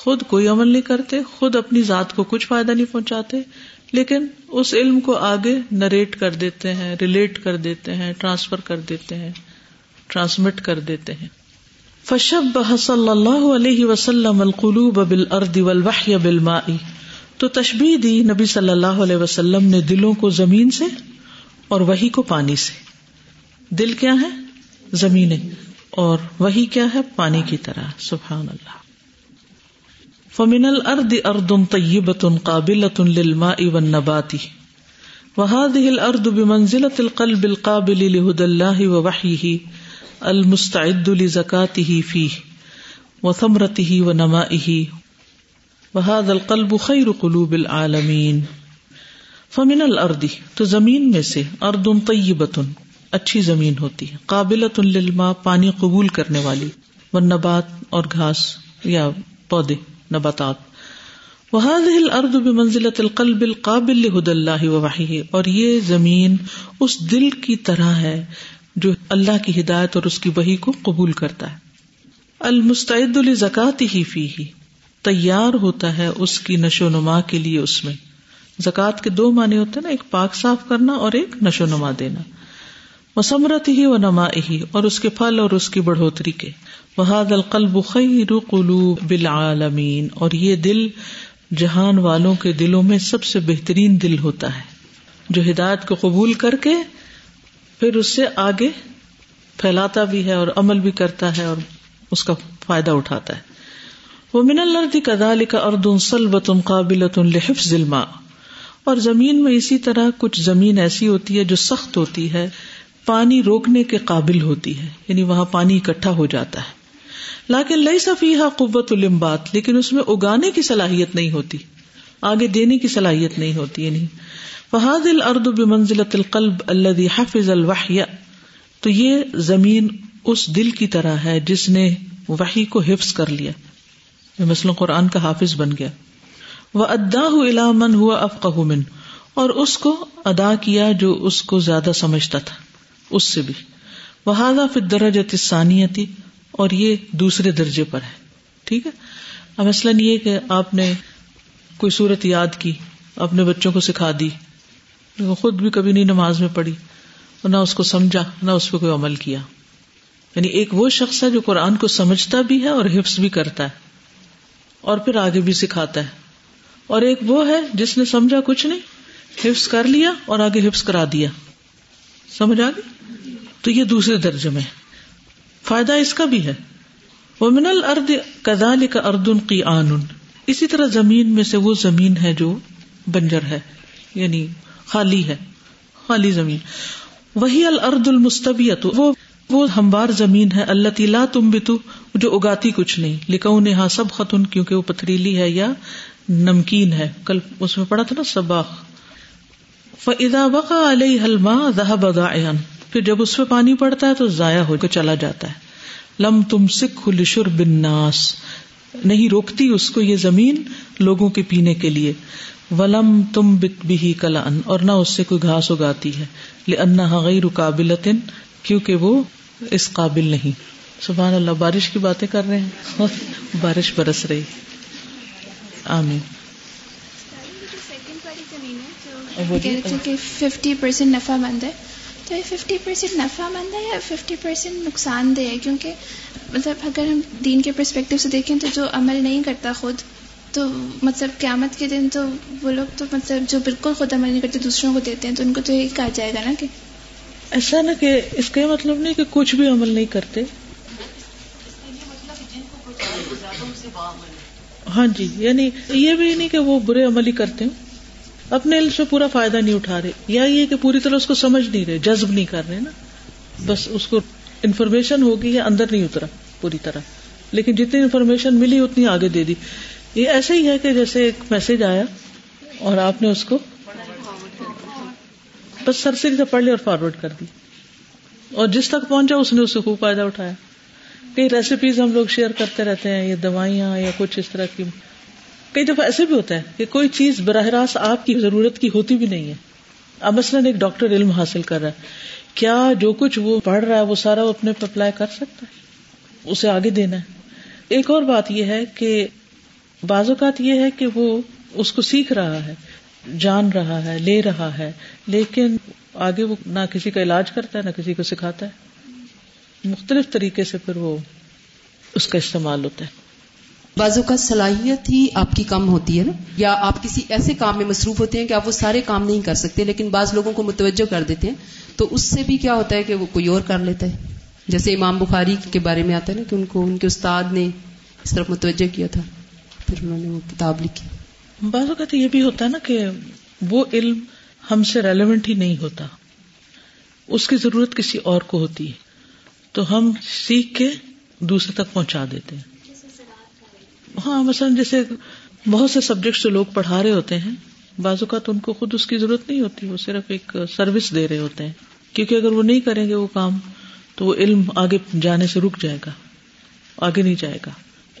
خود کوئی عمل نہیں کرتے, خود اپنی ذات کو کچھ فائدہ نہیں پہنچاتے, لیکن اس علم کو آگے نریٹ کر دیتے ہیں, ریلیٹ کر دیتے ہیں, ٹرانسفر کر دیتے ہیں, ٹرانسمٹ کر دیتے ہیں. فشبہ صلی اللہ علیہ وسلم القلوب بالارض والوحی بالماء, تو تشبیہ دی نبی صلی اللہ علیہ وسلم نے دلوں کو زمین سے اور وحی کو پانی سے. دل کیا ہے, زمین ہے, اور وحی کیا ہے, پانی کی طرح. سبحان اللہ. فمن الارض ارض طیبۃ قابلۃ للماء والنبات وهذه الارض بمنزلۃ القلب القابل لهدى اللہ ووحیه المستعد لزکاتہ فیہ وثمرتہ ونمائہ وَهَذَا الْقَلْبُ خَيْرُ قُلُوبِ الْعَالَمِينَ. فَمِنَ الْأَرْضِ, تو زمین میں سے, أَرْضٌ طَيِّبَةٌ, اچھی زمین ہوتی ہے, قَابِلَةٌ لِلْمَاءِ, پانی قبول کرنے والی, وَالنَّبَاتِ, اور گھاس یا پودے نباتات, وَهَذِهِ الْأَرْضُ بِمَنْزِلَةِ الْقَلْبِ الْقَابِلِ لِهُدَى اللَّهِ وَوَحْيِهِ, اور یہ زمین اس دل کی طرح ہے جو اللہ کی ہدایت اور اس کی وحی کو قبول کرتا ہے. الْمُسْتَعِدُّ لِزَكَاتِهِ فِيهِ, تیار ہوتا ہے اس کی نشو نما کے لیے. اس میں زکوٰۃ کے دو معنی ہوتے ہیں نا, ایک پاک صاف کرنا اور ایک نشو نما دینا. وثمرتہ ونمائہ, اور اس کے پھل اور اس کی بڑھوتری کے. وہذا القلب خیر قلوب العالمین, اور یہ دل جہان والوں کے دلوں میں سب سے بہترین دل ہوتا ہے, جو ہدایت کو قبول کر کے پھر اس سے آگے پھیلاتا بھی ہے اور عمل بھی کرتا ہے اور اس کا فائدہ اٹھاتا ہے. ومن الارض كذلك ارض صلبة قابلة لحفظ الماء, اور زمین میں اسی طرح کچھ زمین ایسی ہوتی ہے جو سخت ہوتی ہے, پانی روکنے کے قابل ہوتی ہے, یعنی وہاں پانی اکٹھا ہو جاتا ہے. لیکن ليس فيها قوة الانبات, لیکن اس میں اگانے کی صلاحیت نہیں ہوتی, آگے دینے کی صلاحیت نہیں ہوتی. یعنی فهذه الارض بمنزلة القلب الذي حفظ الوحي, تو یہ زمین اس دل کی طرح ہے جس نے وحی کو حفظ کر لیا, مثلاً قرآن کا حافظ بن گیا. وَأَدَّاهُ إِلَىٰ مَنْ هُوَ أَفْقَهُ مِنْهُ, اور اس کو ادا کیا جو اس کو زیادہ سمجھتا تھا اس سے بھی. وَهَذَا فِي الدَّرَجَةِ الثَّانِيَةِ, اور یہ دوسرے درجے پر ہے. ٹھیک ہے, اب مثلاً یہ کہ آپ نے کوئی صورت یاد کی, اپنے بچوں کو سکھا دی, خود بھی کبھی نہیں نماز میں پڑھی, نہ اس کو سمجھا, نہ اس پہ کوئی عمل کیا. یعنی ایک وہ شخص ہے جو قرآن کو سمجھتا بھی ہے اور حفظ بھی کرتا ہے اور پھر آگے بھی سکھاتا ہے, اور ایک وہ ہے جس نے سمجھا کچھ نہیں, حفظ کر لیا اور آگے حفظ کرا دیا. سمجھ آ گئی, تو یہ دوسرے درجے میں فائدہ اس کا بھی ہے. وَمِنَ الْأَرْضِ كَذَلِكَ أَرْضٌ قِعَانٌ, اسی طرح زمین میں سے وہ زمین ہے جو بنجر ہے, یعنی خالی ہے, خالی زمین. وَهِيَ الْأَرْضُ الْمُسْتَبِيَةُ, وہ ہموار زمین ہے, التي لا تنبت, جو اگاتی کچھ نہیں, لکونہا سبخۃ, کیونکہ وہ پتھریلی ہے یا نمکین ہے. کل اس میں پڑھا تھا نا سباخ. فاذا وقع علیہ الماء ذهب ضائعا, پھر جب اس پہ پانی پڑتا ہے تو ضائع ہو کے چلا جاتا ہے. لم تمسکہ لشرب الناس, نہیں روکتی اس کو یہ زمین لوگوں کے پینے کے لیے. ولم تنبت به کلأ, اور نہ اس سے کوئی گھاس اگاتی ہے, لانها غیر قابلۃ, کیونکہ وہ اس قابل نہیں. سبحان اللہ, بارش کی باتیں کر رہے ہیں, بارش برس رہی. آمین. 50% نفع مند ہے, تو یہ 50% نفع مند ہے یا 50% نقصان دہ ہے؟ کیونکہ مطلب اگر ہم دین کے پرسپیکٹو سے دیکھیں تو جو عمل نہیں کرتا خود, تو مطلب قیامت کے دن تو وہ لوگ تو مطلب جو بالکل خود عمل نہیں کرتے دوسروں کو دیتے ہیں تو ان کو تو یہی کہا جائے گا نا کہ ایسا نا کہ اس کا یہ مطلب نہیں کہ کچھ بھی عمل نہیں کرتے. ہاں جی, یعنی یہ بھی نہیں کہ وہ برے عمل ہی کرتے ہیں, اپنے علم سے پورا فائدہ نہیں اٹھا رہے, یا یہ کہ پوری طرح اس کو سمجھ نہیں رہے, جذب نہیں کر رہے نا, بس اس کو انفارمیشن ہوگی یا اندر نہیں اترا پوری طرح, لیکن جتنی انفارمیشن ملی اتنی آگے دے دی. یہ ایسا ہی ہے کہ جیسے ایک میسج آیا اور آپ نے اس کو بس سرسری سے پڑھ لیا اور فارورڈ کر دی, اور جس تک پہنچا اس نے اس سے خوب فائدہ اٹھایا. کئی ریسیپیز ہم لوگ شیئر کرتے رہتے ہیں, یہ دوائیاں یا کچھ اس طرح کی. کئی دفعہ ایسے بھی ہوتا ہے کہ کوئی چیز براہ راست آپ کی ضرورت کی ہوتی بھی نہیں ہے. اب مثلاً ایک ڈاکٹر علم حاصل کر رہا ہے, کیا جو کچھ وہ پڑھ رہا ہے وہ سارا وہ اپنے پر اپلائی کر سکتا ہے؟ اسے آگے دینا ہے. ایک اور بات یہ ہے کہ بعض اوقات یہ ہے کہ وہ اس کو سیکھ رہا ہے, جان رہا ہے, لے رہا ہے, لیکن آگے وہ نہ کسی کا علاج کرتا ہے نہ کسی کو سکھاتا ہے. مختلف طریقے سے پھر وہ اس کا استعمال ہوتا ہے. بعضوں کا صلاحیت ہی آپ کی کم ہوتی ہے نا, یا آپ کسی ایسے کام میں مصروف ہوتے ہیں کہ آپ وہ سارے کام نہیں کر سکتے, لیکن بعض لوگوں کو متوجہ کر دیتے ہیں تو اس سے بھی کیا ہوتا ہے کہ وہ کوئی اور کر لیتا ہے. جیسے امام بخاری کے بارے میں آتا ہے نا کہ ان کے استاد نے اس طرف متوجہ کیا تھا, پھر انہوں نے وہ کتاب لکھی. بعضوں کا تو یہ بھی ہوتا ہے نا کہ وہ علم ہم سے ریلیونٹ ہی نہیں ہوتا, اس کی ضرورت کسی اور کو ہوتی ہے تو ہم سیکھ کے دوسرے تک پہنچا دیتے ہیں. ہاں مثلا جیسے بہت سے سبجیکٹس لوگ پڑھا رہے ہوتے ہیں, بعض اوقات ان کو خود اس کی ضرورت نہیں ہوتی, وہ صرف ایک سروس دے رہے ہوتے ہیں, کیونکہ اگر وہ نہیں کریں گے وہ کام تو وہ علم آگے جانے سے رک جائے گا, آگے نہیں جائے گا.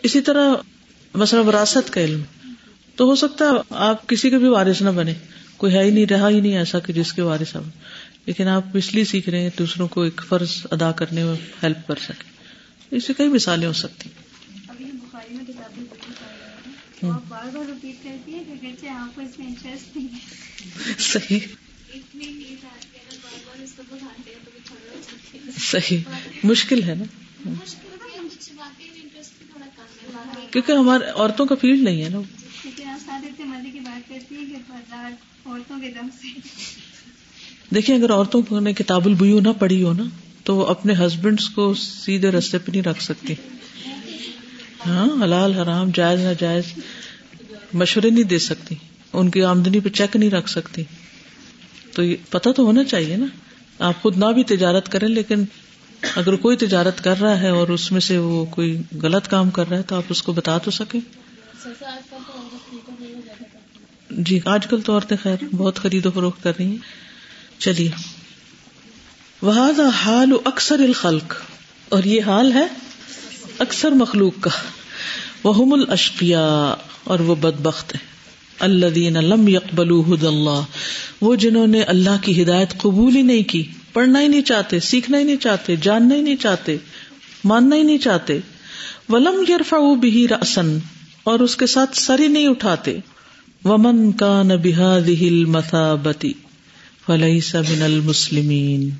اسی طرح مثلا وراثت کا علم, تو ہو سکتا ہے آپ کسی کے بھی وارث نہ بنے, کوئی ہے ہی نہیں, رہا ہی نہیں ایسا کہ جس کے وارث آپ, لیکن آپ اس لیے سیکھ رہے ہیں دوسروں کو ایک فرض ادا کرنے میں ہیلپ کر سکیں. اس سے کئی مثالیں ہو سکتی ہیں. بار بار رپیٹ کرتی ہے کہ آپ کو اس میں انٹرسٹ نہیں ہے. صحیح, صحیح مشکل ہے نا, کیونکہ ہمارے عورتوں کا فیلڈ نہیں ہے نا. مزے کی بات کرتی ہے کہ عورتوں کے دم سے دیکھیں, اگر عورتوں نے کتاب البیوع نہ پڑھی ہو نا تو وہ اپنے ہسبینڈس کو سیدھے راستے پہ نہیں رکھ سکتی. ہاں, حلال حرام, جائز ناجائز مشورے نہیں دے سکتی, ان کی آمدنی پہ چیک نہیں رکھ سکتی. تو یہ پتہ تو ہونا چاہیے نا. آپ خود نہ بھی تجارت کریں, لیکن اگر کوئی تجارت کر رہا ہے اور اس میں سے وہ کوئی غلط کام کر رہا ہے تو آپ اس کو بتا تو سکیں. جی آج کل تو عورتیں خیر بہت خرید و فروخت کر رہی ہیں. چلیے, وہذا حال اکثر الخلق, اور یہ حال ہے اکثر مخلوق کا. وَهُمُ الْأَشْقِيَاءُ, اور وہ بدبخت ہیں. الَّذِينَ لَمْ يَقْبَلُوا هُدَى اللَّهِ, وہ جنہوں نے اللہ کی ہدایت قبول ہی نہیں کی, پڑھنا ہی نہیں چاہتے, سیکھنا ہی نہیں چاہتے, جاننا ہی نہیں چاہتے, ماننا ہی نہیں چاہتے. وَلَمْ يَرْفَعُوا بِهِ رَأْسًا, اور اس کے ساتھ سر ہی نہیں اٹھاتے. وَمَنْ كَانَ بِهَذِهِ الْمَثَابَةِ فَلَيْسَ مِنَ الْمُسْلِمِينَ,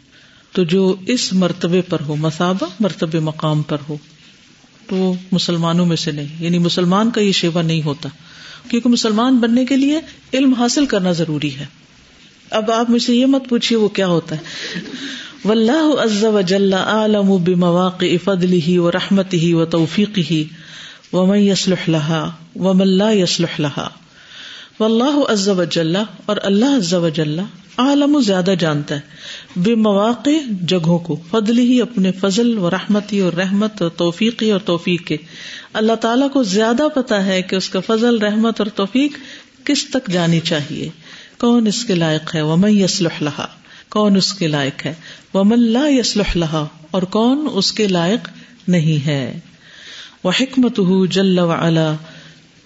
تو جو اس مرتبے پر ہو, مثابہ مرتبے مقام پر ہو, تو وہ مسلمانوں میں سے نہیں, یعنی مسلمان کا یہ شیوا نہیں ہوتا, کیونکہ مسلمان بننے کے لیے علم حاصل کرنا ضروری ہے. اب آپ مجھ سے یہ مت پوچھیے وہ کیا ہوتا ہے. واللہ عز وجل اعلم بمواقع فضلہ ورحمتہ وتوفیقہ ومن یصلح لہا ومن لا یصلح لہا. واللہ عز وجل, اور اللہ عز وجل, عالم زیادہ جانتا ہے, بے مواقع جگہوں کو, فضل ہی اپنے فضل, و رحمتی اور رحمت, اور توفیقی اور توفیق کے. اللہ تعالیٰ کو زیادہ پتا ہے کہ اس کا فضل, رحمت اور توفیق کس تک جانی چاہیے, کون اس کے لائق ہے, ومن یصلح لہا, کون اس کے لائق ہے, ومن لا یصلح لہا, اور کون اس کے لائق نہیں ہے. وحکمتہ جل وعلا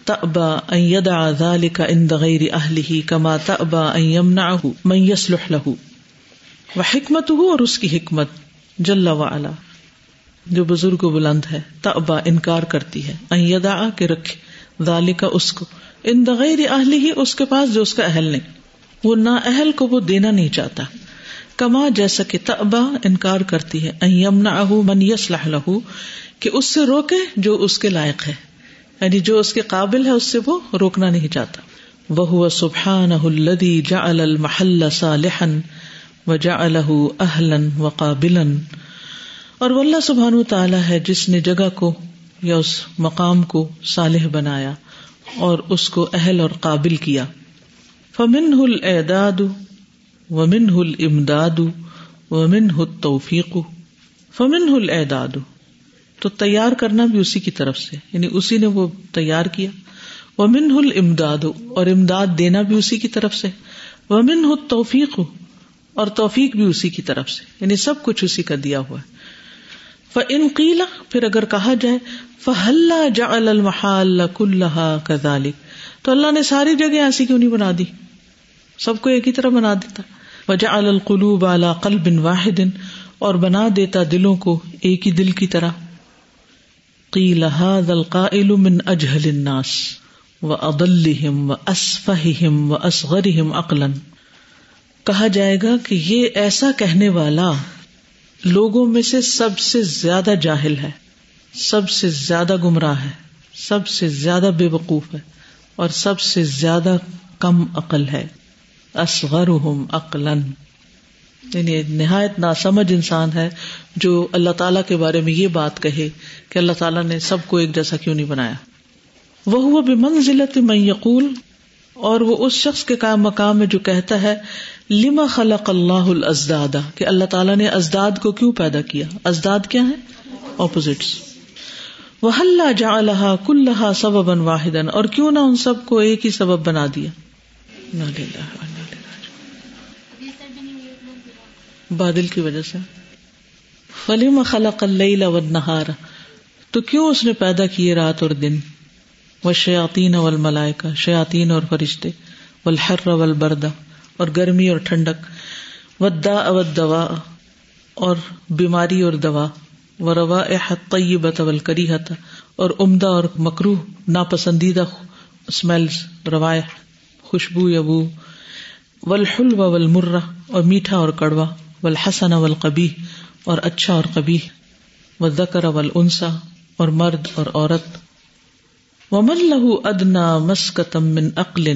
تأبى أن يدع ذلك عند غير أهله كما تأبى أن يمنعه من يصلح له. وحکمته, اور اس کی حکمت, جل وعلا, جو بزرگ و بلند ہے, تأبى, انکار کرتی ہے, أن يدع, کہ رکھے, ذلك, اس کو, عند غير أهله, اس کے پاس جو اس کا اہل نہیں, وہ نا اہل کو وہ دینا نہیں چاہتا. کما, جیسا کہ, تأبى, انکار کرتی ہے, أن يمنعه من يصلح له, کہ اس سے روکے جو اس کے لائق ہے, یعنی جو اس کے قابل ہے اس سے وہ روکنا نہیں چاہتا. وَهُوَ سُبْحَانَهُ الَّذِي جَعَلَ الْمَحَلَّ صَالِحًا وَجَعَلَهُ أَهْلًا وَقَابِلًا. اور وہ اللہ سبحانہ وتعالی ہے جس نے جگہ کو یا اس مقام کو صالح بنایا اور اس کو اہل اور قابل کیا. فَمِنْهُ الْإِعْدَادُ وَمِنْهُ الْإِمْدَادُ وَمِنْهُ التَّوْفِيقُ. فَمِنْهُ الْإِعْدَادُ، تو تیار کرنا بھی اسی کی طرف سے، یعنی اسی نے وہ تیار کیا. وَمِنْهُ الْإِمْدَادُ، اور امداد دینا بھی اسی کی طرف سے. وَمِنْهُ التَّوْفِيقُ، اور توفیق بھی اسی کی طرف سے، یعنی سب کچھ اسی کا دیا ہوا ہے. فَإِنْ قِيلَ، پھر اگر کہا جائے، فَهَلَّا جَعَلَ الْمَحَالَّ كُلَّهَا كَذَلِكَ، تو اللہ نے ساری جگہ ایسی کیوں نہیں بنا دی، سب کو ایک ہی طرح بنا دیتا. وَجَعَلَ الْقُلُوبَ عَلَى قَلْبٍ وَاحِدٍ، اور بنا دیتا دلوں کو ایک ہی دل کی طرح. قِيلَ هَذَا الْقَائِلُ مِنْ أَجْهَلِ النَّاسِ وَأَضَلِّهِمْ وَأَسْفَهِهِمْ وَأَصْغَرِهِمْ عَقْلًا، کہا جائے گا کہ یہ ایسا کہنے والا لوگوں میں سے سب سے زیادہ جاہل ہے، سب سے زیادہ گمراہ ہے، سب سے زیادہ بے وقوف ہے، اور سب سے زیادہ کم عقل ہے. اصغرهم عقلا، یعنی نہایت ناسمجھ انسان ہے جو اللہ تعالیٰ کے بارے میں یہ بات کہے کہ اللہ تعالیٰ نے سب کو ایک جیسا کیوں نہیں بنایا. وَهُوَ بِمَنْزِلَةِ مَنْ يَقُولُ، اور وہ اس شخص کے قائم مقام میں جو کہتا ہے لِمَا خَلَقَ اللَّهُ الْأَزْدَادَ، کہ اللہ تعالیٰ نے ازداد کو کیوں پیدا کیا. ازداد کیا ہے؟ اپوزٹس. وَهَلَّا جَعَلَهَا كُلَّهَا سَبَبًا وَاحِدًا، اور کیوں نہ ان سب کو ایک ہی سبب بنا دیا. بادل کی وجہ سے. فَلِمَ خَلَقَ اللَّيْلَ وَالنَّهَارَ، تو کیوں اس نے پیدا کیے رات اور دن. وَالشَّيَاطِينَ وَالْمَلَائِكَةَ، شیاطین اور فرشتے. وَالْحَرَّ وَالْبَرْدَ، اور گرمی اور ٹھنڈک. وَالدَّاءَ وَالدَّوَاءَ، اور بیماری اور دوا. وَالرَّوَائِحَ الطَّيِّبَةَ وَالْكَرِيهَةَ، اور عمدہ اور مکروہ ناپسندیدہ سمیلز، روائح، خوشبو یا بو. وَالْحُلْوَ وَالْمُرَّ، اور میٹھا اور کڑوا. والحسن والقبیح، اور اچھا اور قبیح. والذکر والانثى، اور مرد اور عورت. ومن له ادنى مسكة من عقل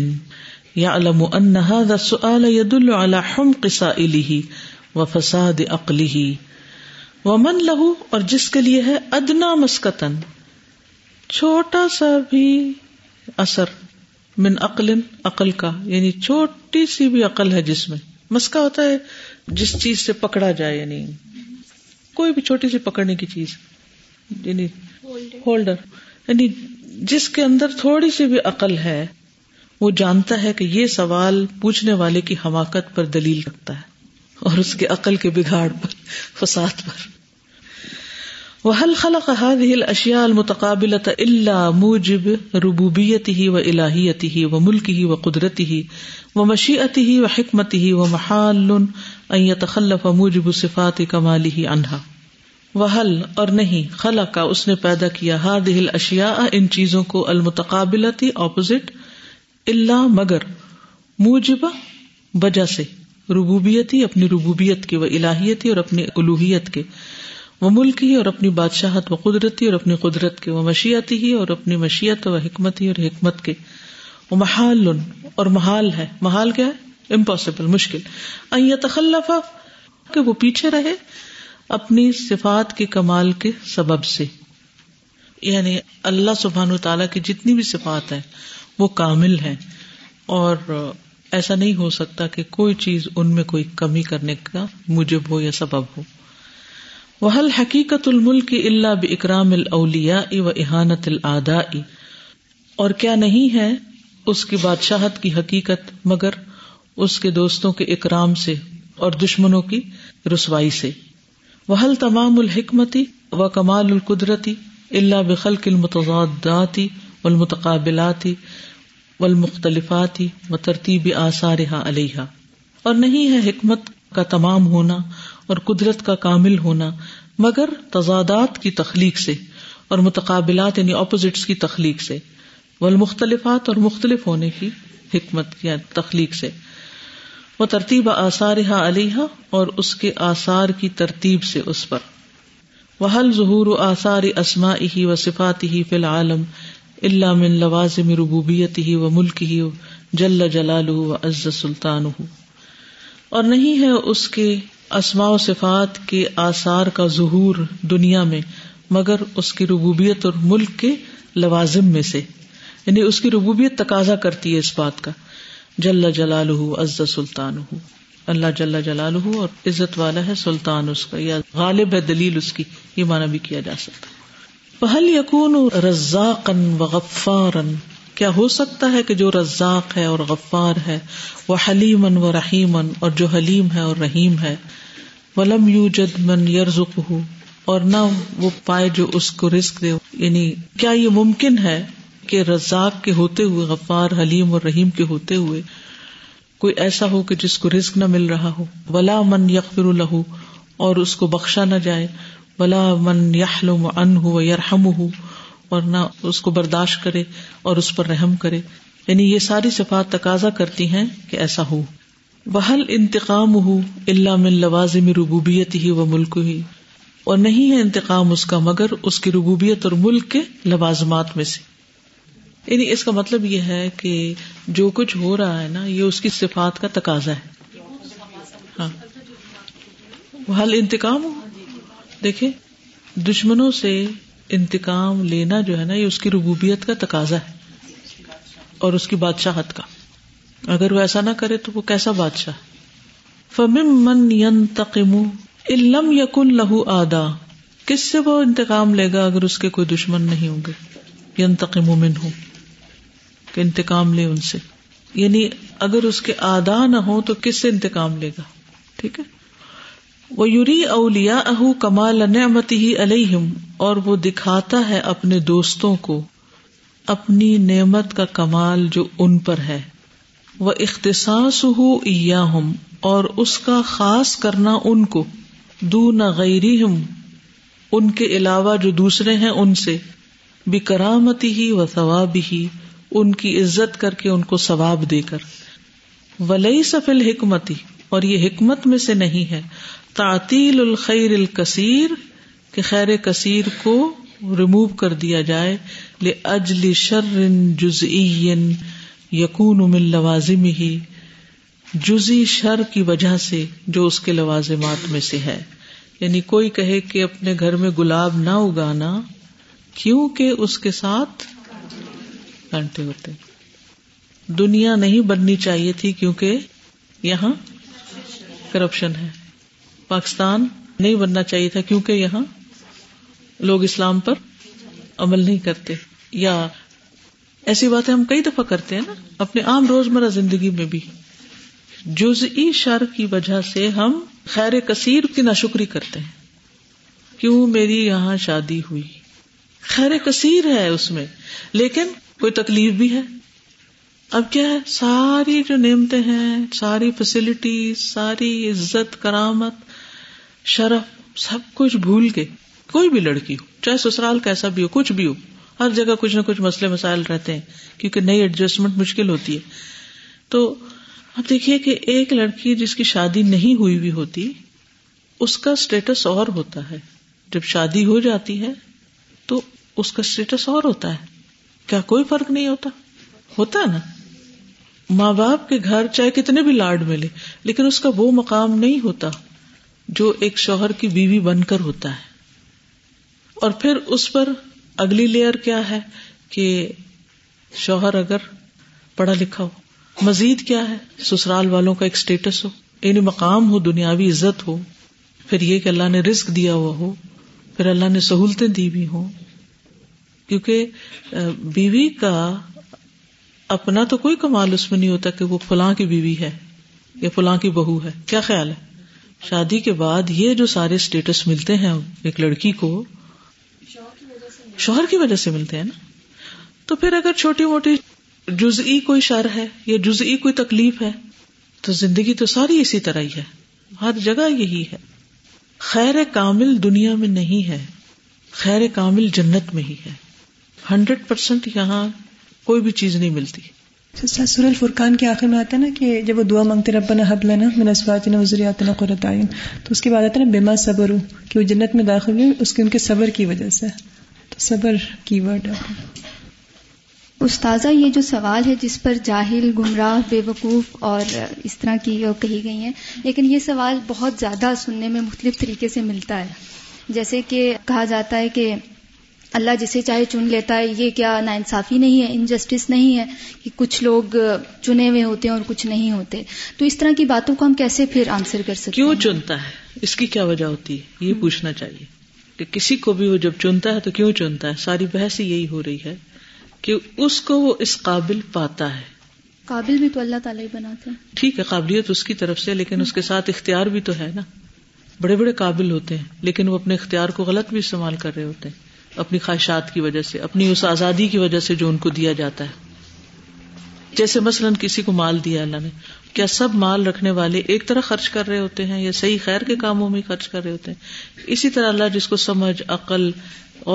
يعلم ان هذا السؤال يدل على حمق سائله وفساد عقله. ومن له، اور جس کے لیے ہے ادنا مسکتن، چھوٹا سا بھی اثر، من عقل، عقل کا، یعنی چھوٹی سی بھی عقل ہے جس میں. مسکا ہوتا ہے جس چیز سے پکڑا جائے، یعنی کوئی بھی چھوٹی سی پکڑنے کی چیز، یعنی ہولڈر، یعنی جس کے اندر تھوڑی سی بھی عقل ہے وہ جانتا ہے کہ یہ سوال پوچھنے والے کی حماقت پر دلیل رکھتا ہے اور اس کے عقل کے بگاڑ پر، فساد پر. وَهَلْ خَلَقَ هَذِهِ الْأَشْيَاءَ الْمُتَقَابِلَةَ إِلَّا مُوجِبَ رُبُوبِيَّتِهِ وَإِلَٰهِيَّتِهِ وَمُلْكِهِ وَقُدْرَتِهِ وَمَشِيئَتِهِ وَحِكْمَتِهِ، وَمَحَالٌ أَن يَتَخَلَّفَ مُوجِبُ صِفَاتِ كَمَالِهِ عَنْهَا. وَهَلْ، اور نہیں، خلق، اس نے پیدا کیا، هَذِهِ الْأَشْيَاءَ، ان چیزوں کو، الْمُتَقَابِلَةِ، اپوزٹ، إِلَّا مگر، موجب، وجہ سے، ربوبیتی، اپنی ربوبیت کے، وإلٰہیتی، اور اپنی الوہیت کے، وہ ملکی، اور اپنی بادشاہت، و قدرتی، اور اپنی قدرت کے، وہ مشیتی ہی، اور اپنی مشیت، و حکمتی، اور حکمت کے. وہ محال، اور محال ہے، محال کیا ہے؟ امپاسبل، مشکل. ان یتخلف، کہ وہ پیچھے رہے اپنی صفات کے کمال کے سبب سے، یعنی اللہ سبحانہ وتعالی کی جتنی بھی صفات ہیں وہ کامل ہیں اور ایسا نہیں ہو سکتا کہ کوئی چیز ان میں کوئی کمی کرنے کا موجب ہو یا سبب ہو. وَهَلْ حَقِيقَةُ الْمُلْكِ إِلَّا بِإِكْرَامِ الْأَوْلِيَاءِ وَإِهَانَةِ الْأَعْدَاءِ، اور کیا نہیں ہے اس کی بادشاہت کی حقیقت مگر اس کے دوستوں کے اکرام سے اور دشمنوں کی رسوائی سے. وَهَلْ تَمَامُ الْحِكْمَةِ وَكَمَالُ الْقُدْرَةِ إِلَّا بِخَلْقِ الْمُتَضَادَّاتِ وَالْمُتَقَابِلَاتِ وَالْمُخْتَلِفَاتِ وَتَرْتِيبِ آثَارِهَا عَلَيْهَا، اور نہیں ہے حکمت کا تمام ہونا اور قدرت کا کامل ہونا مگر تضادات کی تخلیق سے اور متقابلات یعنی اپوزٹس کی تخلیق سے، والمختلفات، اور مختلف ہونے کی حکمت یا تخلیق سے، وہ ترتیب آثارہا علیہا، اور اس کے آثار کی ترتیب سے اس پر. وحل ظہور آثار اسمائہ و صفاتہ فی العالم الا من لوازم ربوبیتہ و ملکہ جل جلالہ و عز سلطانہ، اور نہیں ہے اس کے اسماء و صفات کے آثار کا ظہور دنیا میں مگر اس کی ربوبیت اور ملک کے لوازم میں سے، یعنی اس کی ربوبیت تقاضا کرتی ہے اس بات کا، جل جلالہ عز سلطانہ، اللہ جل جلالہ اور عزت والا ہے سلطان اس کا، یا غالب ہے دلیل اس کی، یہ معنی بھی کیا جا سکتا ہے۔ فَهَلْ يَكُونُ رَزَّاقًا وَغَفَّارًا، کیا ہو سکتا ہے کہ جو رزاق ہے اور غفار ہے، وہ حلیمن و رحیمن، اور جو حلیم ہے اور رحیم ہے، ولم یوجد من یرزقہ، اور نہ وہ پائے جو اس کو رزق دے، یعنی کیا یہ ممکن ہے کہ رزاق کے ہوتے ہوئے، غفار حلیم اور رحیم کے ہوتے ہوئے کوئی ایسا ہو کہ جس کو رزق نہ مل رہا ہو، ولا من یغفر لہ، اور اس کو بخشا نہ جائے، ولا من یحلم عنہ و یرحمہ، اور نہ اس کو برداشت کرے اور اس پر رحم کرے، یعنی یہ ساری صفات تقاضا کرتی ہیں کہ ایسا ہو۔ وَهَلْ انتقامُهُ إِلَّا مِن لَوَازِمِ رُبُوبِيَتِهِ وَمُلْكِهِ، اور نہیں ہے انتقام اس کا مگر اس کی ربوبیت اور ملک کے لوازمات میں سے، یعنی اس کا مطلب یہ ہے کہ جو کچھ ہو رہا ہے نا، یہ اس کی صفات کا تقاضا ہے۔ ہاں، وَهَلْ انتقامُهُ، دیکھیں دشمنوں سے انتقام لینا جو ہے نا، یہ اس کی ربوبیت کا تقاضا ہے اور اس کی بادشاہت کا، اگر وہ ایسا نہ کرے تو وہ کیسا بادشاہ۔ فَمِمَّنْ يَنْتَقِمُ إِن لَمْ يَكُنْ لَهُ آدَى، کس سے وہ انتقام لے گا اگر اس کے کوئی دشمن نہیں ہوں گے، يَنْتَقِمُ مِنْهُ، کہ انتقام لے ان سے، یعنی اگر اس کے آدھا نہ ہو تو کس سے انتقام لے گا، ٹھیک ہے۔ وَيُرِي أَوْلِيَاءَهُ كَمَالَ نِعْمَتِهِ عَلَيْهِمْ، اور وہ دکھاتا ہے اپنے دوستوں کو اپنی نعمت کا کمال جو ان پر ہے، وَإِخْتِصَاصُهُ إِيَّاهُمْ، اور اس کا خاص کرنا ان کو، دُونَ غَيْرِهِمْ، ان کے علاوہ جو دوسرے ہیں ان سے، بِكَرَامَتِهِ وَثَوَابِهِ، ان کی عزت کر کے ان کو ثواب دے کر، وَلَيْسَ فِي الْحِكْمَةِ، اور یہ حکمت میں سے نہیں ہے، تعطیل الخیر الکثیر، کہ خیر کثیر کو ریموو کر دیا جائے، لأجل شر جزئی یکون من لوازمہ، جزئی شر کی وجہ سے جو اس کے لوازمات میں سے ہے، یعنی کوئی کہے کہ اپنے گھر میں گلاب نہ اگانا کیونکہ اس کے ساتھ کانٹے ہوتے، دنیا نہیں بننی چاہیے تھی کیونکہ یہاں کرپشن ہے، پاکستان نہیں بننا چاہیے تھا کیونکہ یہاں لوگ اسلام پر عمل نہیں کرتے، یا ایسی باتیں ہم کئی دفعہ کرتے ہیں نا اپنے عام روزمرہ زندگی میں بھی۔ جزئی شر کی وجہ سے ہم خیر کثیر کی ناشکری کرتے ہیں، کیوں میری یہاں شادی ہوئی، خیر کثیر ہے اس میں، لیکن کوئی تکلیف بھی ہے۔ اب کیا ہے، ساری جو نعمتیں ہیں، ساری فیسلٹیز، ساری عزت کرامت شرف، سب کچھ بھول کے، کوئی بھی لڑکی ہو چاہے سسرال کیسا بھی ہو، کچھ بھی ہو، ہر جگہ کچھ نہ کچھ مسئلے مسائل رہتے ہیں کیونکہ نئی ایڈجسٹمنٹ مشکل ہوتی ہے۔ تو آپ دیکھیے کہ ایک لڑکی جس کی شادی نہیں ہوئی بھی ہوتی، اس کا سٹیٹس اور ہوتا ہے، جب شادی ہو جاتی ہے تو اس کا سٹیٹس اور ہوتا ہے، کیا کوئی فرق نہیں ہوتا؟ ہوتا ہے نا، ماں باپ کے گھر چاہے کتنے بھی لاڈ ملے لیکن اس کا وہ مقام نہیں ہوتا جو ایک شوہر کی بیوی بن کر ہوتا ہے۔ اور پھر اس پر اگلی لیئر کیا ہے کہ شوہر اگر پڑھا لکھا ہو، مزید کیا ہے، سسرال والوں کا ایک سٹیٹس ہو، یعنی مقام ہو، دنیاوی عزت ہو، پھر یہ کہ اللہ نے رزق دیا ہوا ہو، پھر اللہ نے سہولتیں دی بھی ہوں، کیونکہ بیوی کا اپنا تو کوئی کمال اس میں نہیں ہوتا کہ وہ فلاں کی بیوی ہے یا فلاں کی بہو ہے۔ کیا خیال ہے، شادی کے بعد یہ جو سارے سٹیٹس ملتے ہیں ایک لڑکی کو، شوہر کی وجہ سے ملتے ہیں نا۔ تو پھر اگر چھوٹی موٹی جزئی کوئی شر ہے یا جزئی کوئی تکلیف ہے تو زندگی تو ساری اسی طرح ہی ہے، ہر جگہ یہی ہے۔ خیر کامل دنیا میں نہیں ہے، خیر کامل جنت میں ہی ہے، 100% یہاں کوئی بھی چیز نہیں ملتی۔ سورہ الفرقان کے آخر میں آتا ہے نا کہ جب وہ دعا مانگتے ربنا حب لنا من ازواجنا وذریاتنا قرۃ اعین، تو اس کے بعد آتا ہے نا بما صبروا، کہ وہ جنت میں داخل ہوئے اس کے ان کے صبر کی وجہ سے، تو صبر کی ورڈ ہے۔ استاذہ، یہ جو سوال ہے جس پر جاہل، گمراہ، بے وقوف اور اس طرح کی کہی گئی ہیں، لیکن یہ سوال بہت زیادہ سننے میں مختلف طریقے سے ملتا ہے. جیسے کہ کہا جاتا ہے کہ اللہ جسے چاہے چن لیتا ہے، یہ کیا ناانصافی نہیں ہے، انجسٹس نہیں ہے کہ کچھ لوگ چنے ہوئے ہوتے ہیں اور کچھ نہیں ہوتے؟ تو اس طرح کی باتوں کو ہم کیسے پھر آنسر کر سکتے ہیں؟ کیوں چنتا ہے، اس کی کیا وجہ ہوتی ہے، یہ پوچھنا چاہیے کہ کسی کو بھی وہ جب چنتا ہے تو کیوں چنتا ہے. ساری بحث یہی ہو رہی ہے کہ اس کو وہ اس قابل پاتا ہے. قابل بھی تو اللہ تعالیٰ ہی بناتے ہیں. ٹھیک ہے، قابلیت اس کی طرف سے، لیکن اس کے ساتھ اختیار بھی تو ہے نا. بڑے بڑے قابل ہوتے ہیں لیکن وہ اپنے اختیار کو غلط بھی استعمال کر رہے ہوتے ہیں، اپنی خواہشات کی وجہ سے، اپنی اس آزادی کی وجہ سے جو ان کو دیا جاتا ہے. جیسے مثلاً کسی کو مال دیا اللہ نے، کیا سب مال رکھنے والے ایک طرح خرچ کر رہے ہوتے ہیں یا صحیح خیر کے کاموں میں خرچ کر رہے ہوتے ہیں؟ اسی طرح اللہ جس کو سمجھ، عقل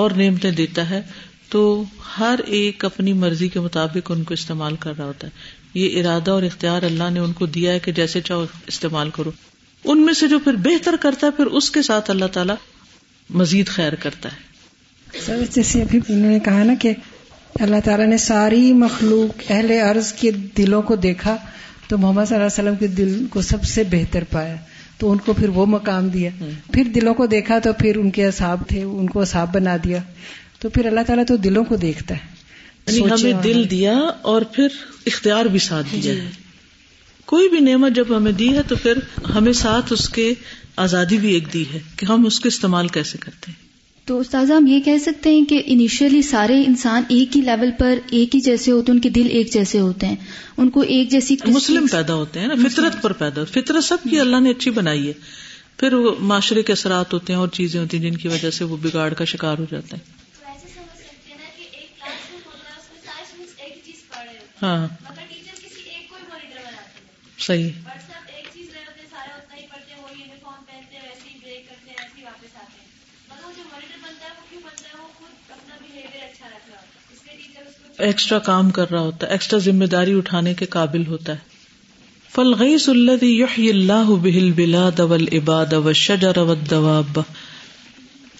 اور نعمتیں دیتا ہے تو ہر ایک اپنی مرضی کے مطابق ان کو استعمال کر رہا ہوتا ہے. یہ ارادہ اور اختیار اللہ نے ان کو دیا ہے کہ جیسے چاہو استعمال کرو. ان میں سے جو پھر بہتر کرتا ہے، پھر اس کے ساتھ اللہ تعالیٰ مزید خیر کرتا ہے. سر جیسے ابھی انہوں نے کہا نا کہ اللہ تعالیٰ نے ساری مخلوق، اہل عرض کے دلوں کو دیکھا تو محمد صلی اللہ علیہ وسلم کے دل کو سب سے بہتر پایا، تو ان کو پھر وہ مقام دیا. پھر دلوں کو دیکھا تو پھر ان کے اصحاب تھے، ان کو اصحاب بنا دیا. تو پھر اللہ تعالیٰ تو دلوں کو دیکھتا ہے. ہمیں دل دیا اور پھر اختیار بھی ساتھ دیا. کوئی بھی نعمت جب ہمیں دی ہے تو پھر ہمیں ساتھ اس کے آزادی بھی ایک دی ہے کہ ہم اس کا استعمال کیسے کرتے ہیں. تو استاذہ، ہم یہ کہہ سکتے ہیں کہ انیشیلی سارے انسان ایک ہی لیول پر ایک ہی جیسے ہوتے ہیں، ان کے دل ایک جیسے ہوتے ہیں، ان کو ایک جیسی مسلم پیدا ہوتے ہیں نا، فطرت پر پیدا ہوتے. فطرت سب کی اللہ نے اچھی بنائی ہے، پھر وہ معاشرے کے اثرات ہوتے ہیں اور چیزیں ہوتی ہیں جن کی وجہ سے وہ بگاڑ کا شکار ہو جاتے ہیں. ہاں صحیح، ایکسٹرا کام کر رہا ہوتا ہے، ایکسٹرا ذمہ داری اٹھانے کے قابل ہوتا ہے. فالغیث الذی یحیی اللہ بہ البلاد والعباد والشجر والدواب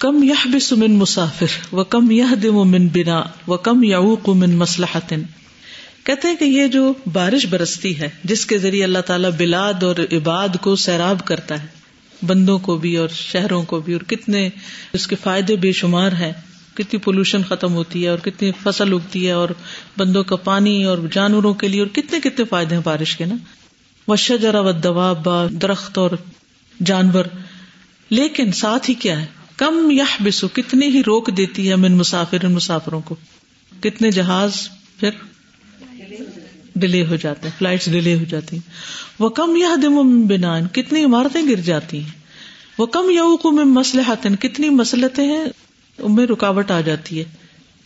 کم یحبس من مسافر وکم یہدم من بنا وکم یعوق من مصلحۃ. کہتے ہیں کہ یہ جو بارش برستی ہے جس کے ذریعے اللہ تعالیٰ بلاد اور عباد کو سیراب کرتا ہے، بندوں کو بھی اور شہروں کو بھی، اور کتنے اس کے فائدے بے شمار ہیں. کتنی پولوشن ختم ہوتی ہے اور کتنی فصل اگتی ہے اور بندوں کا پانی اور جانوروں کے لیے، اور کتنے کتنے فائدے ہیں بارش کے نا. والشجر والدواب، درخت اور جانور. لیکن ساتھ ہی کیا ہے، کم یحبسو، کتنی ہی روک دیتی ہے، من مسافر، ان مسافروں کو. کتنے جہاز پھر ڈیلے ہو جاتے ہیں، فلائٹس ڈیلے ہو جاتی ہیں. وکم یہدم من بنا، کتنی عمارتیں گر جاتی ہیں. وکم یعوق من مصلحۃ، کتنی مصلحتیں ہیں ان میں رکاوٹ آ جاتی ہے،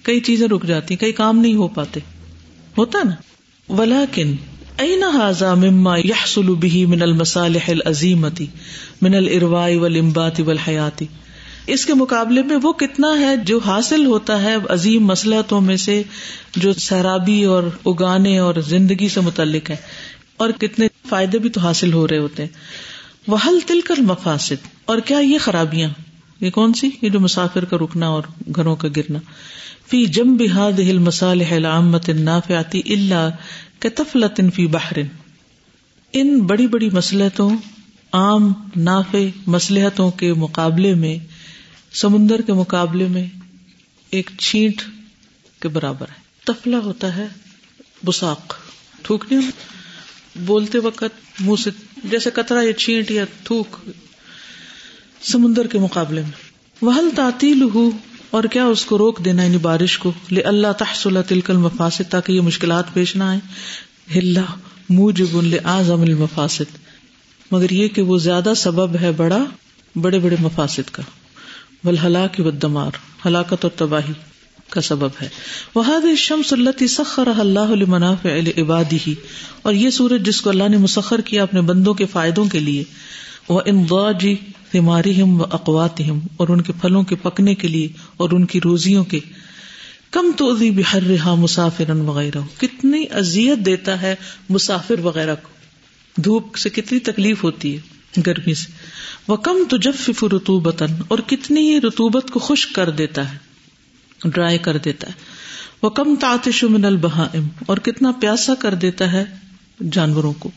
کئی چیزیں رک جاتی ہیں، کئی کام نہیں ہو پاتے، ہوتا نا. ولیکن این ھذا مما یحصل بہ من المصالح العظیمۃ من الارواء والانبات والحیات. اس کے مقابلے میں وہ کتنا ہے جو حاصل ہوتا ہے عظیم مصلحتوں میں سے، جو سیرابی اور اگانے اور زندگی سے متعلق ہے، اور کتنے فائدے بھی تو حاصل ہو رہے ہوتے ہیں. وہل تلک المفاسد، اور کیا یہ خرابیاں، یہ کون سی، یہ جو مسافر کا رکنا اور گھروں کا گرنا. فی جنب هذه المصالح العامة النافعة الا كطفلة في بحر، ان بڑی بڑی مصلحتوں، عام نافع مصلحتوں کے مقابلے میں، سمندر کے مقابلے میں ایک چھینٹ کے برابر ہے. طفلہ ہوتا ہے بساق، تھوکنے، بولتے وقت منہ سے جیسے قطرہ یا چھینٹ یا تھوک، سمندر کے مقابلے میں. وہل تعطیلہ، اور کیا اس کو روک دینا، یعنی بارش کو، لئلا تحصل تلک المفاسد، تاکہ یہ مشکلات پیش نہ آئے. الا موجب لأعظم المفاسد، مگر یہ کہ وہ زیادہ سبب ہے بڑا، بڑے بڑے مفاسد کا. والہلاک والدمار، ہلاکت اور تباہی کا سبب ہے. وہذه الشمس التي سخرها اللہ لمنافع عباده، اور یہ سورج جس کو اللہ نے مسخر کیا اپنے بندوں کے فائدوں کے لیے. وانضاج ثمارهم واقواتهم، اور ان کے پھلوں کے پکنے کے لیے اور ان کی روزیوں کے. کم تؤذی بحرها مسافرا وغیرہ، کتنی اذیت دیتا ہے مسافر وغیرہ کو، دھوپ سے کتنی تکلیف ہوتی ہے، گرمی سے. وکم تجفف رطوبتا، اور کتنی رطوبت کو خشک کر دیتا ہے. ڈرائی کر دیتا ہے. وَكَمْ تَعْطِشُ مِنَ الْبَهَائِمِ، اور کتنا پیاسا کر دیتا ہے جانوروں کو.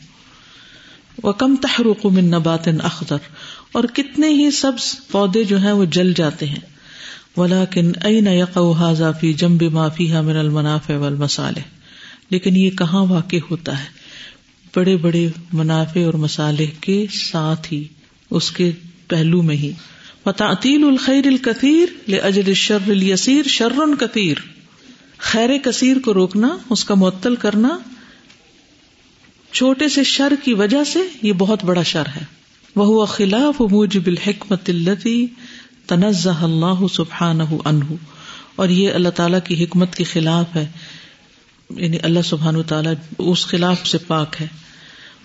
وَكَمْ تَحْرُقُ مِن نَبَاتٍ أَخْضَرٍ، اور کتنے ہی سبز پودے جو ہیں وہ جل جاتے ہیں. وَلَكِنْ أَيْنَ يَقَعُ هَذَا فِي جَنْبِ مَا فِيهَا مِنَ الْمَنَافِعِ وَالْمَصَالِحِ، لیکن یہ کہاں واقع ہوتا ہے؟ بڑے بڑے منافع اور مصالح کے ساتھ ہی، اس کے پہلو میں ہی. وَتَعْطِيلُ الْخَيْرِ الْكَثِيرِ لِأَجْلِ الشَّرِّ الْيَسِيرِ شَرٌّ كَثِيرٌ، خیر کثیر کو روکنا، اس کا معطل کرنا، چھوٹے سے شر کی وجہ سے یہ بہت بڑا شر ہے. وَهُوَ خِلَافُ مُوجِبِ الْحِكْمَةِ الَّتِي تَنَزَّهَ اللَّهُ سُبْحَانَهُ عَنْهُ، اور یہ اللہ تعالیٰ کی حکمت کے خلاف ہے، یعنی اللہ سبحانہ وتعالیٰ اس خلاف سے پاک ہے.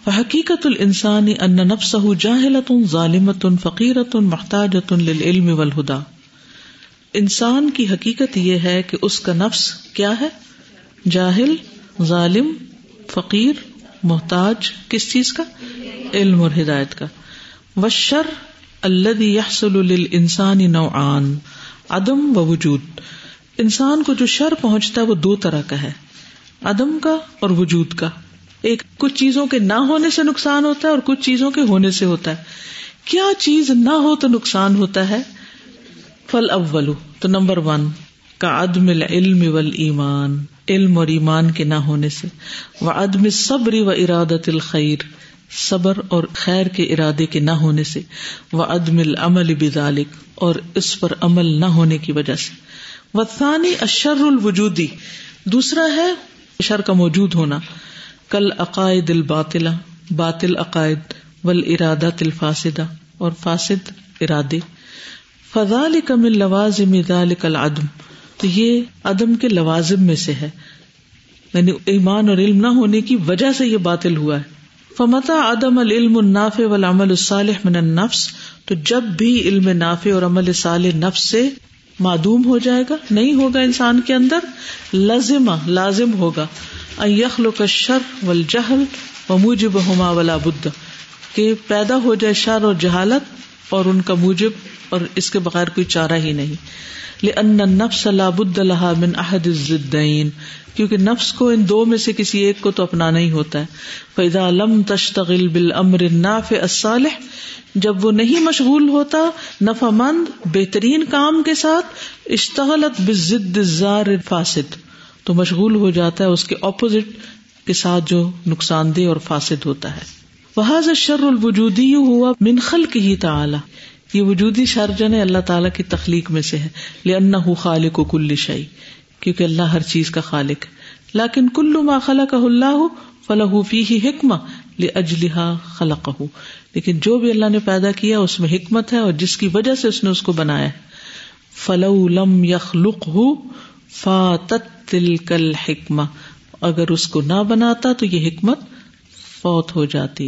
فَحَقِيقَةُ الْإِنسَانِ أَنَّ نَفْسَهُ جَاهِلَةٌ ظَالِمَةٌ فَقِيرَةٌ مَحْتَاجَةٌ لِلْعِلْمِ وَالْهُدَى، انسان کی حقیقت یہ ہے کہ اس کا نفس کیا ہے؟ جاہل، ظالم، فقیر، محتاج کس چیز کا؟ علم اور ہدایت کا. والشر الذي يحصل للانسان نوعان، عدم و وجود. انسان کو جو شر پہنچتا ہے وہ دو طرح کا ہے، عدم کا اور وجود کا. ایک کچھ چیزوں کے نہ ہونے سے نقصان ہوتا ہے اور کچھ چیزوں کے ہونے سے ہوتا ہے. کیا چیز نہ ہو تو نقصان ہوتا ہے؟ فالاول، تو نمبر 1 کا عدم العلم والایمان، علم اور ایمان کے نہ ہونے سے. وعدم الصبر وارادۃ الخیر، صبر اور خیر کے ارادے کے نہ ہونے سے. وعدم العمل بذلک، اور اس پر عمل نہ ہونے کی وجہ سے. والثانی الشر الوجودی، دوسرا ہے شر کا موجود ہونا. کالعقائد الباطلہ، باطل عقائد. والارادۃ الفاسدہ، اور فاسد ارادے. فذلك من لوازم ذلك العدم، تو یہ عدم کے لوازم میں سے ہے، یعنی ایمان اور علم نہ ہونے کی وجہ سے یہ باطل ہوا ہے. فمتى عدم العلم النافع والعمل الصالح من النفس، تو جب بھی علم نافع اور عمل صالح نفس سے معدوم ہو جائے گا، نہیں ہوگا انسان کے اندر، لازم ہوگا ان يخلق الشر والجهل وموجبهما ولا بد، کہ پیدا ہو جائے شر اور جہالت اور ان کا موجب، اور اس کے بغیر کوئی چارہ ہی نہیں. لأن النفس لا بد لها من احد الضدين، کیونکہ نفس کو ان دو میں سے کسی ایک کو تو اپنانا ہی ہوتا ہے. فإذا لم تشتغل بالامر النافع الصالح، جب وہ نہیں مشغول ہوتا نفع مند بہترین کام کے ساتھ، اشتغلت بالضد الزار الفاسد، تو مشغول ہو جاتا ہے اس کے اپوزٹ کے ساتھ جو نقصان دہ اور فاسد ہوتا ہے. وهذا الشر الوجودی هو من خلقه تعالی، یہ وجودی شر جو ہے اللہ تعالیٰ کی تخلیق میں سے ہے. لأنہ خالق کل شیء، کیونکہ اللہ ہر چیز کا خالق. لیکن کل ما خلقہ اللہ فلہ فیہ حکمہ لأجلہا خلقہ، لیکن جو بھی اللہ نے پیدا کیا اس میں حکمت ہے اور جس کی وجہ سے اس نے اس کو بنایا. فلو لم یخلقہ فاتت تلک الحکمہ، اگر اس کو نہ بناتا تو یہ حکمت فوت ہو جاتی.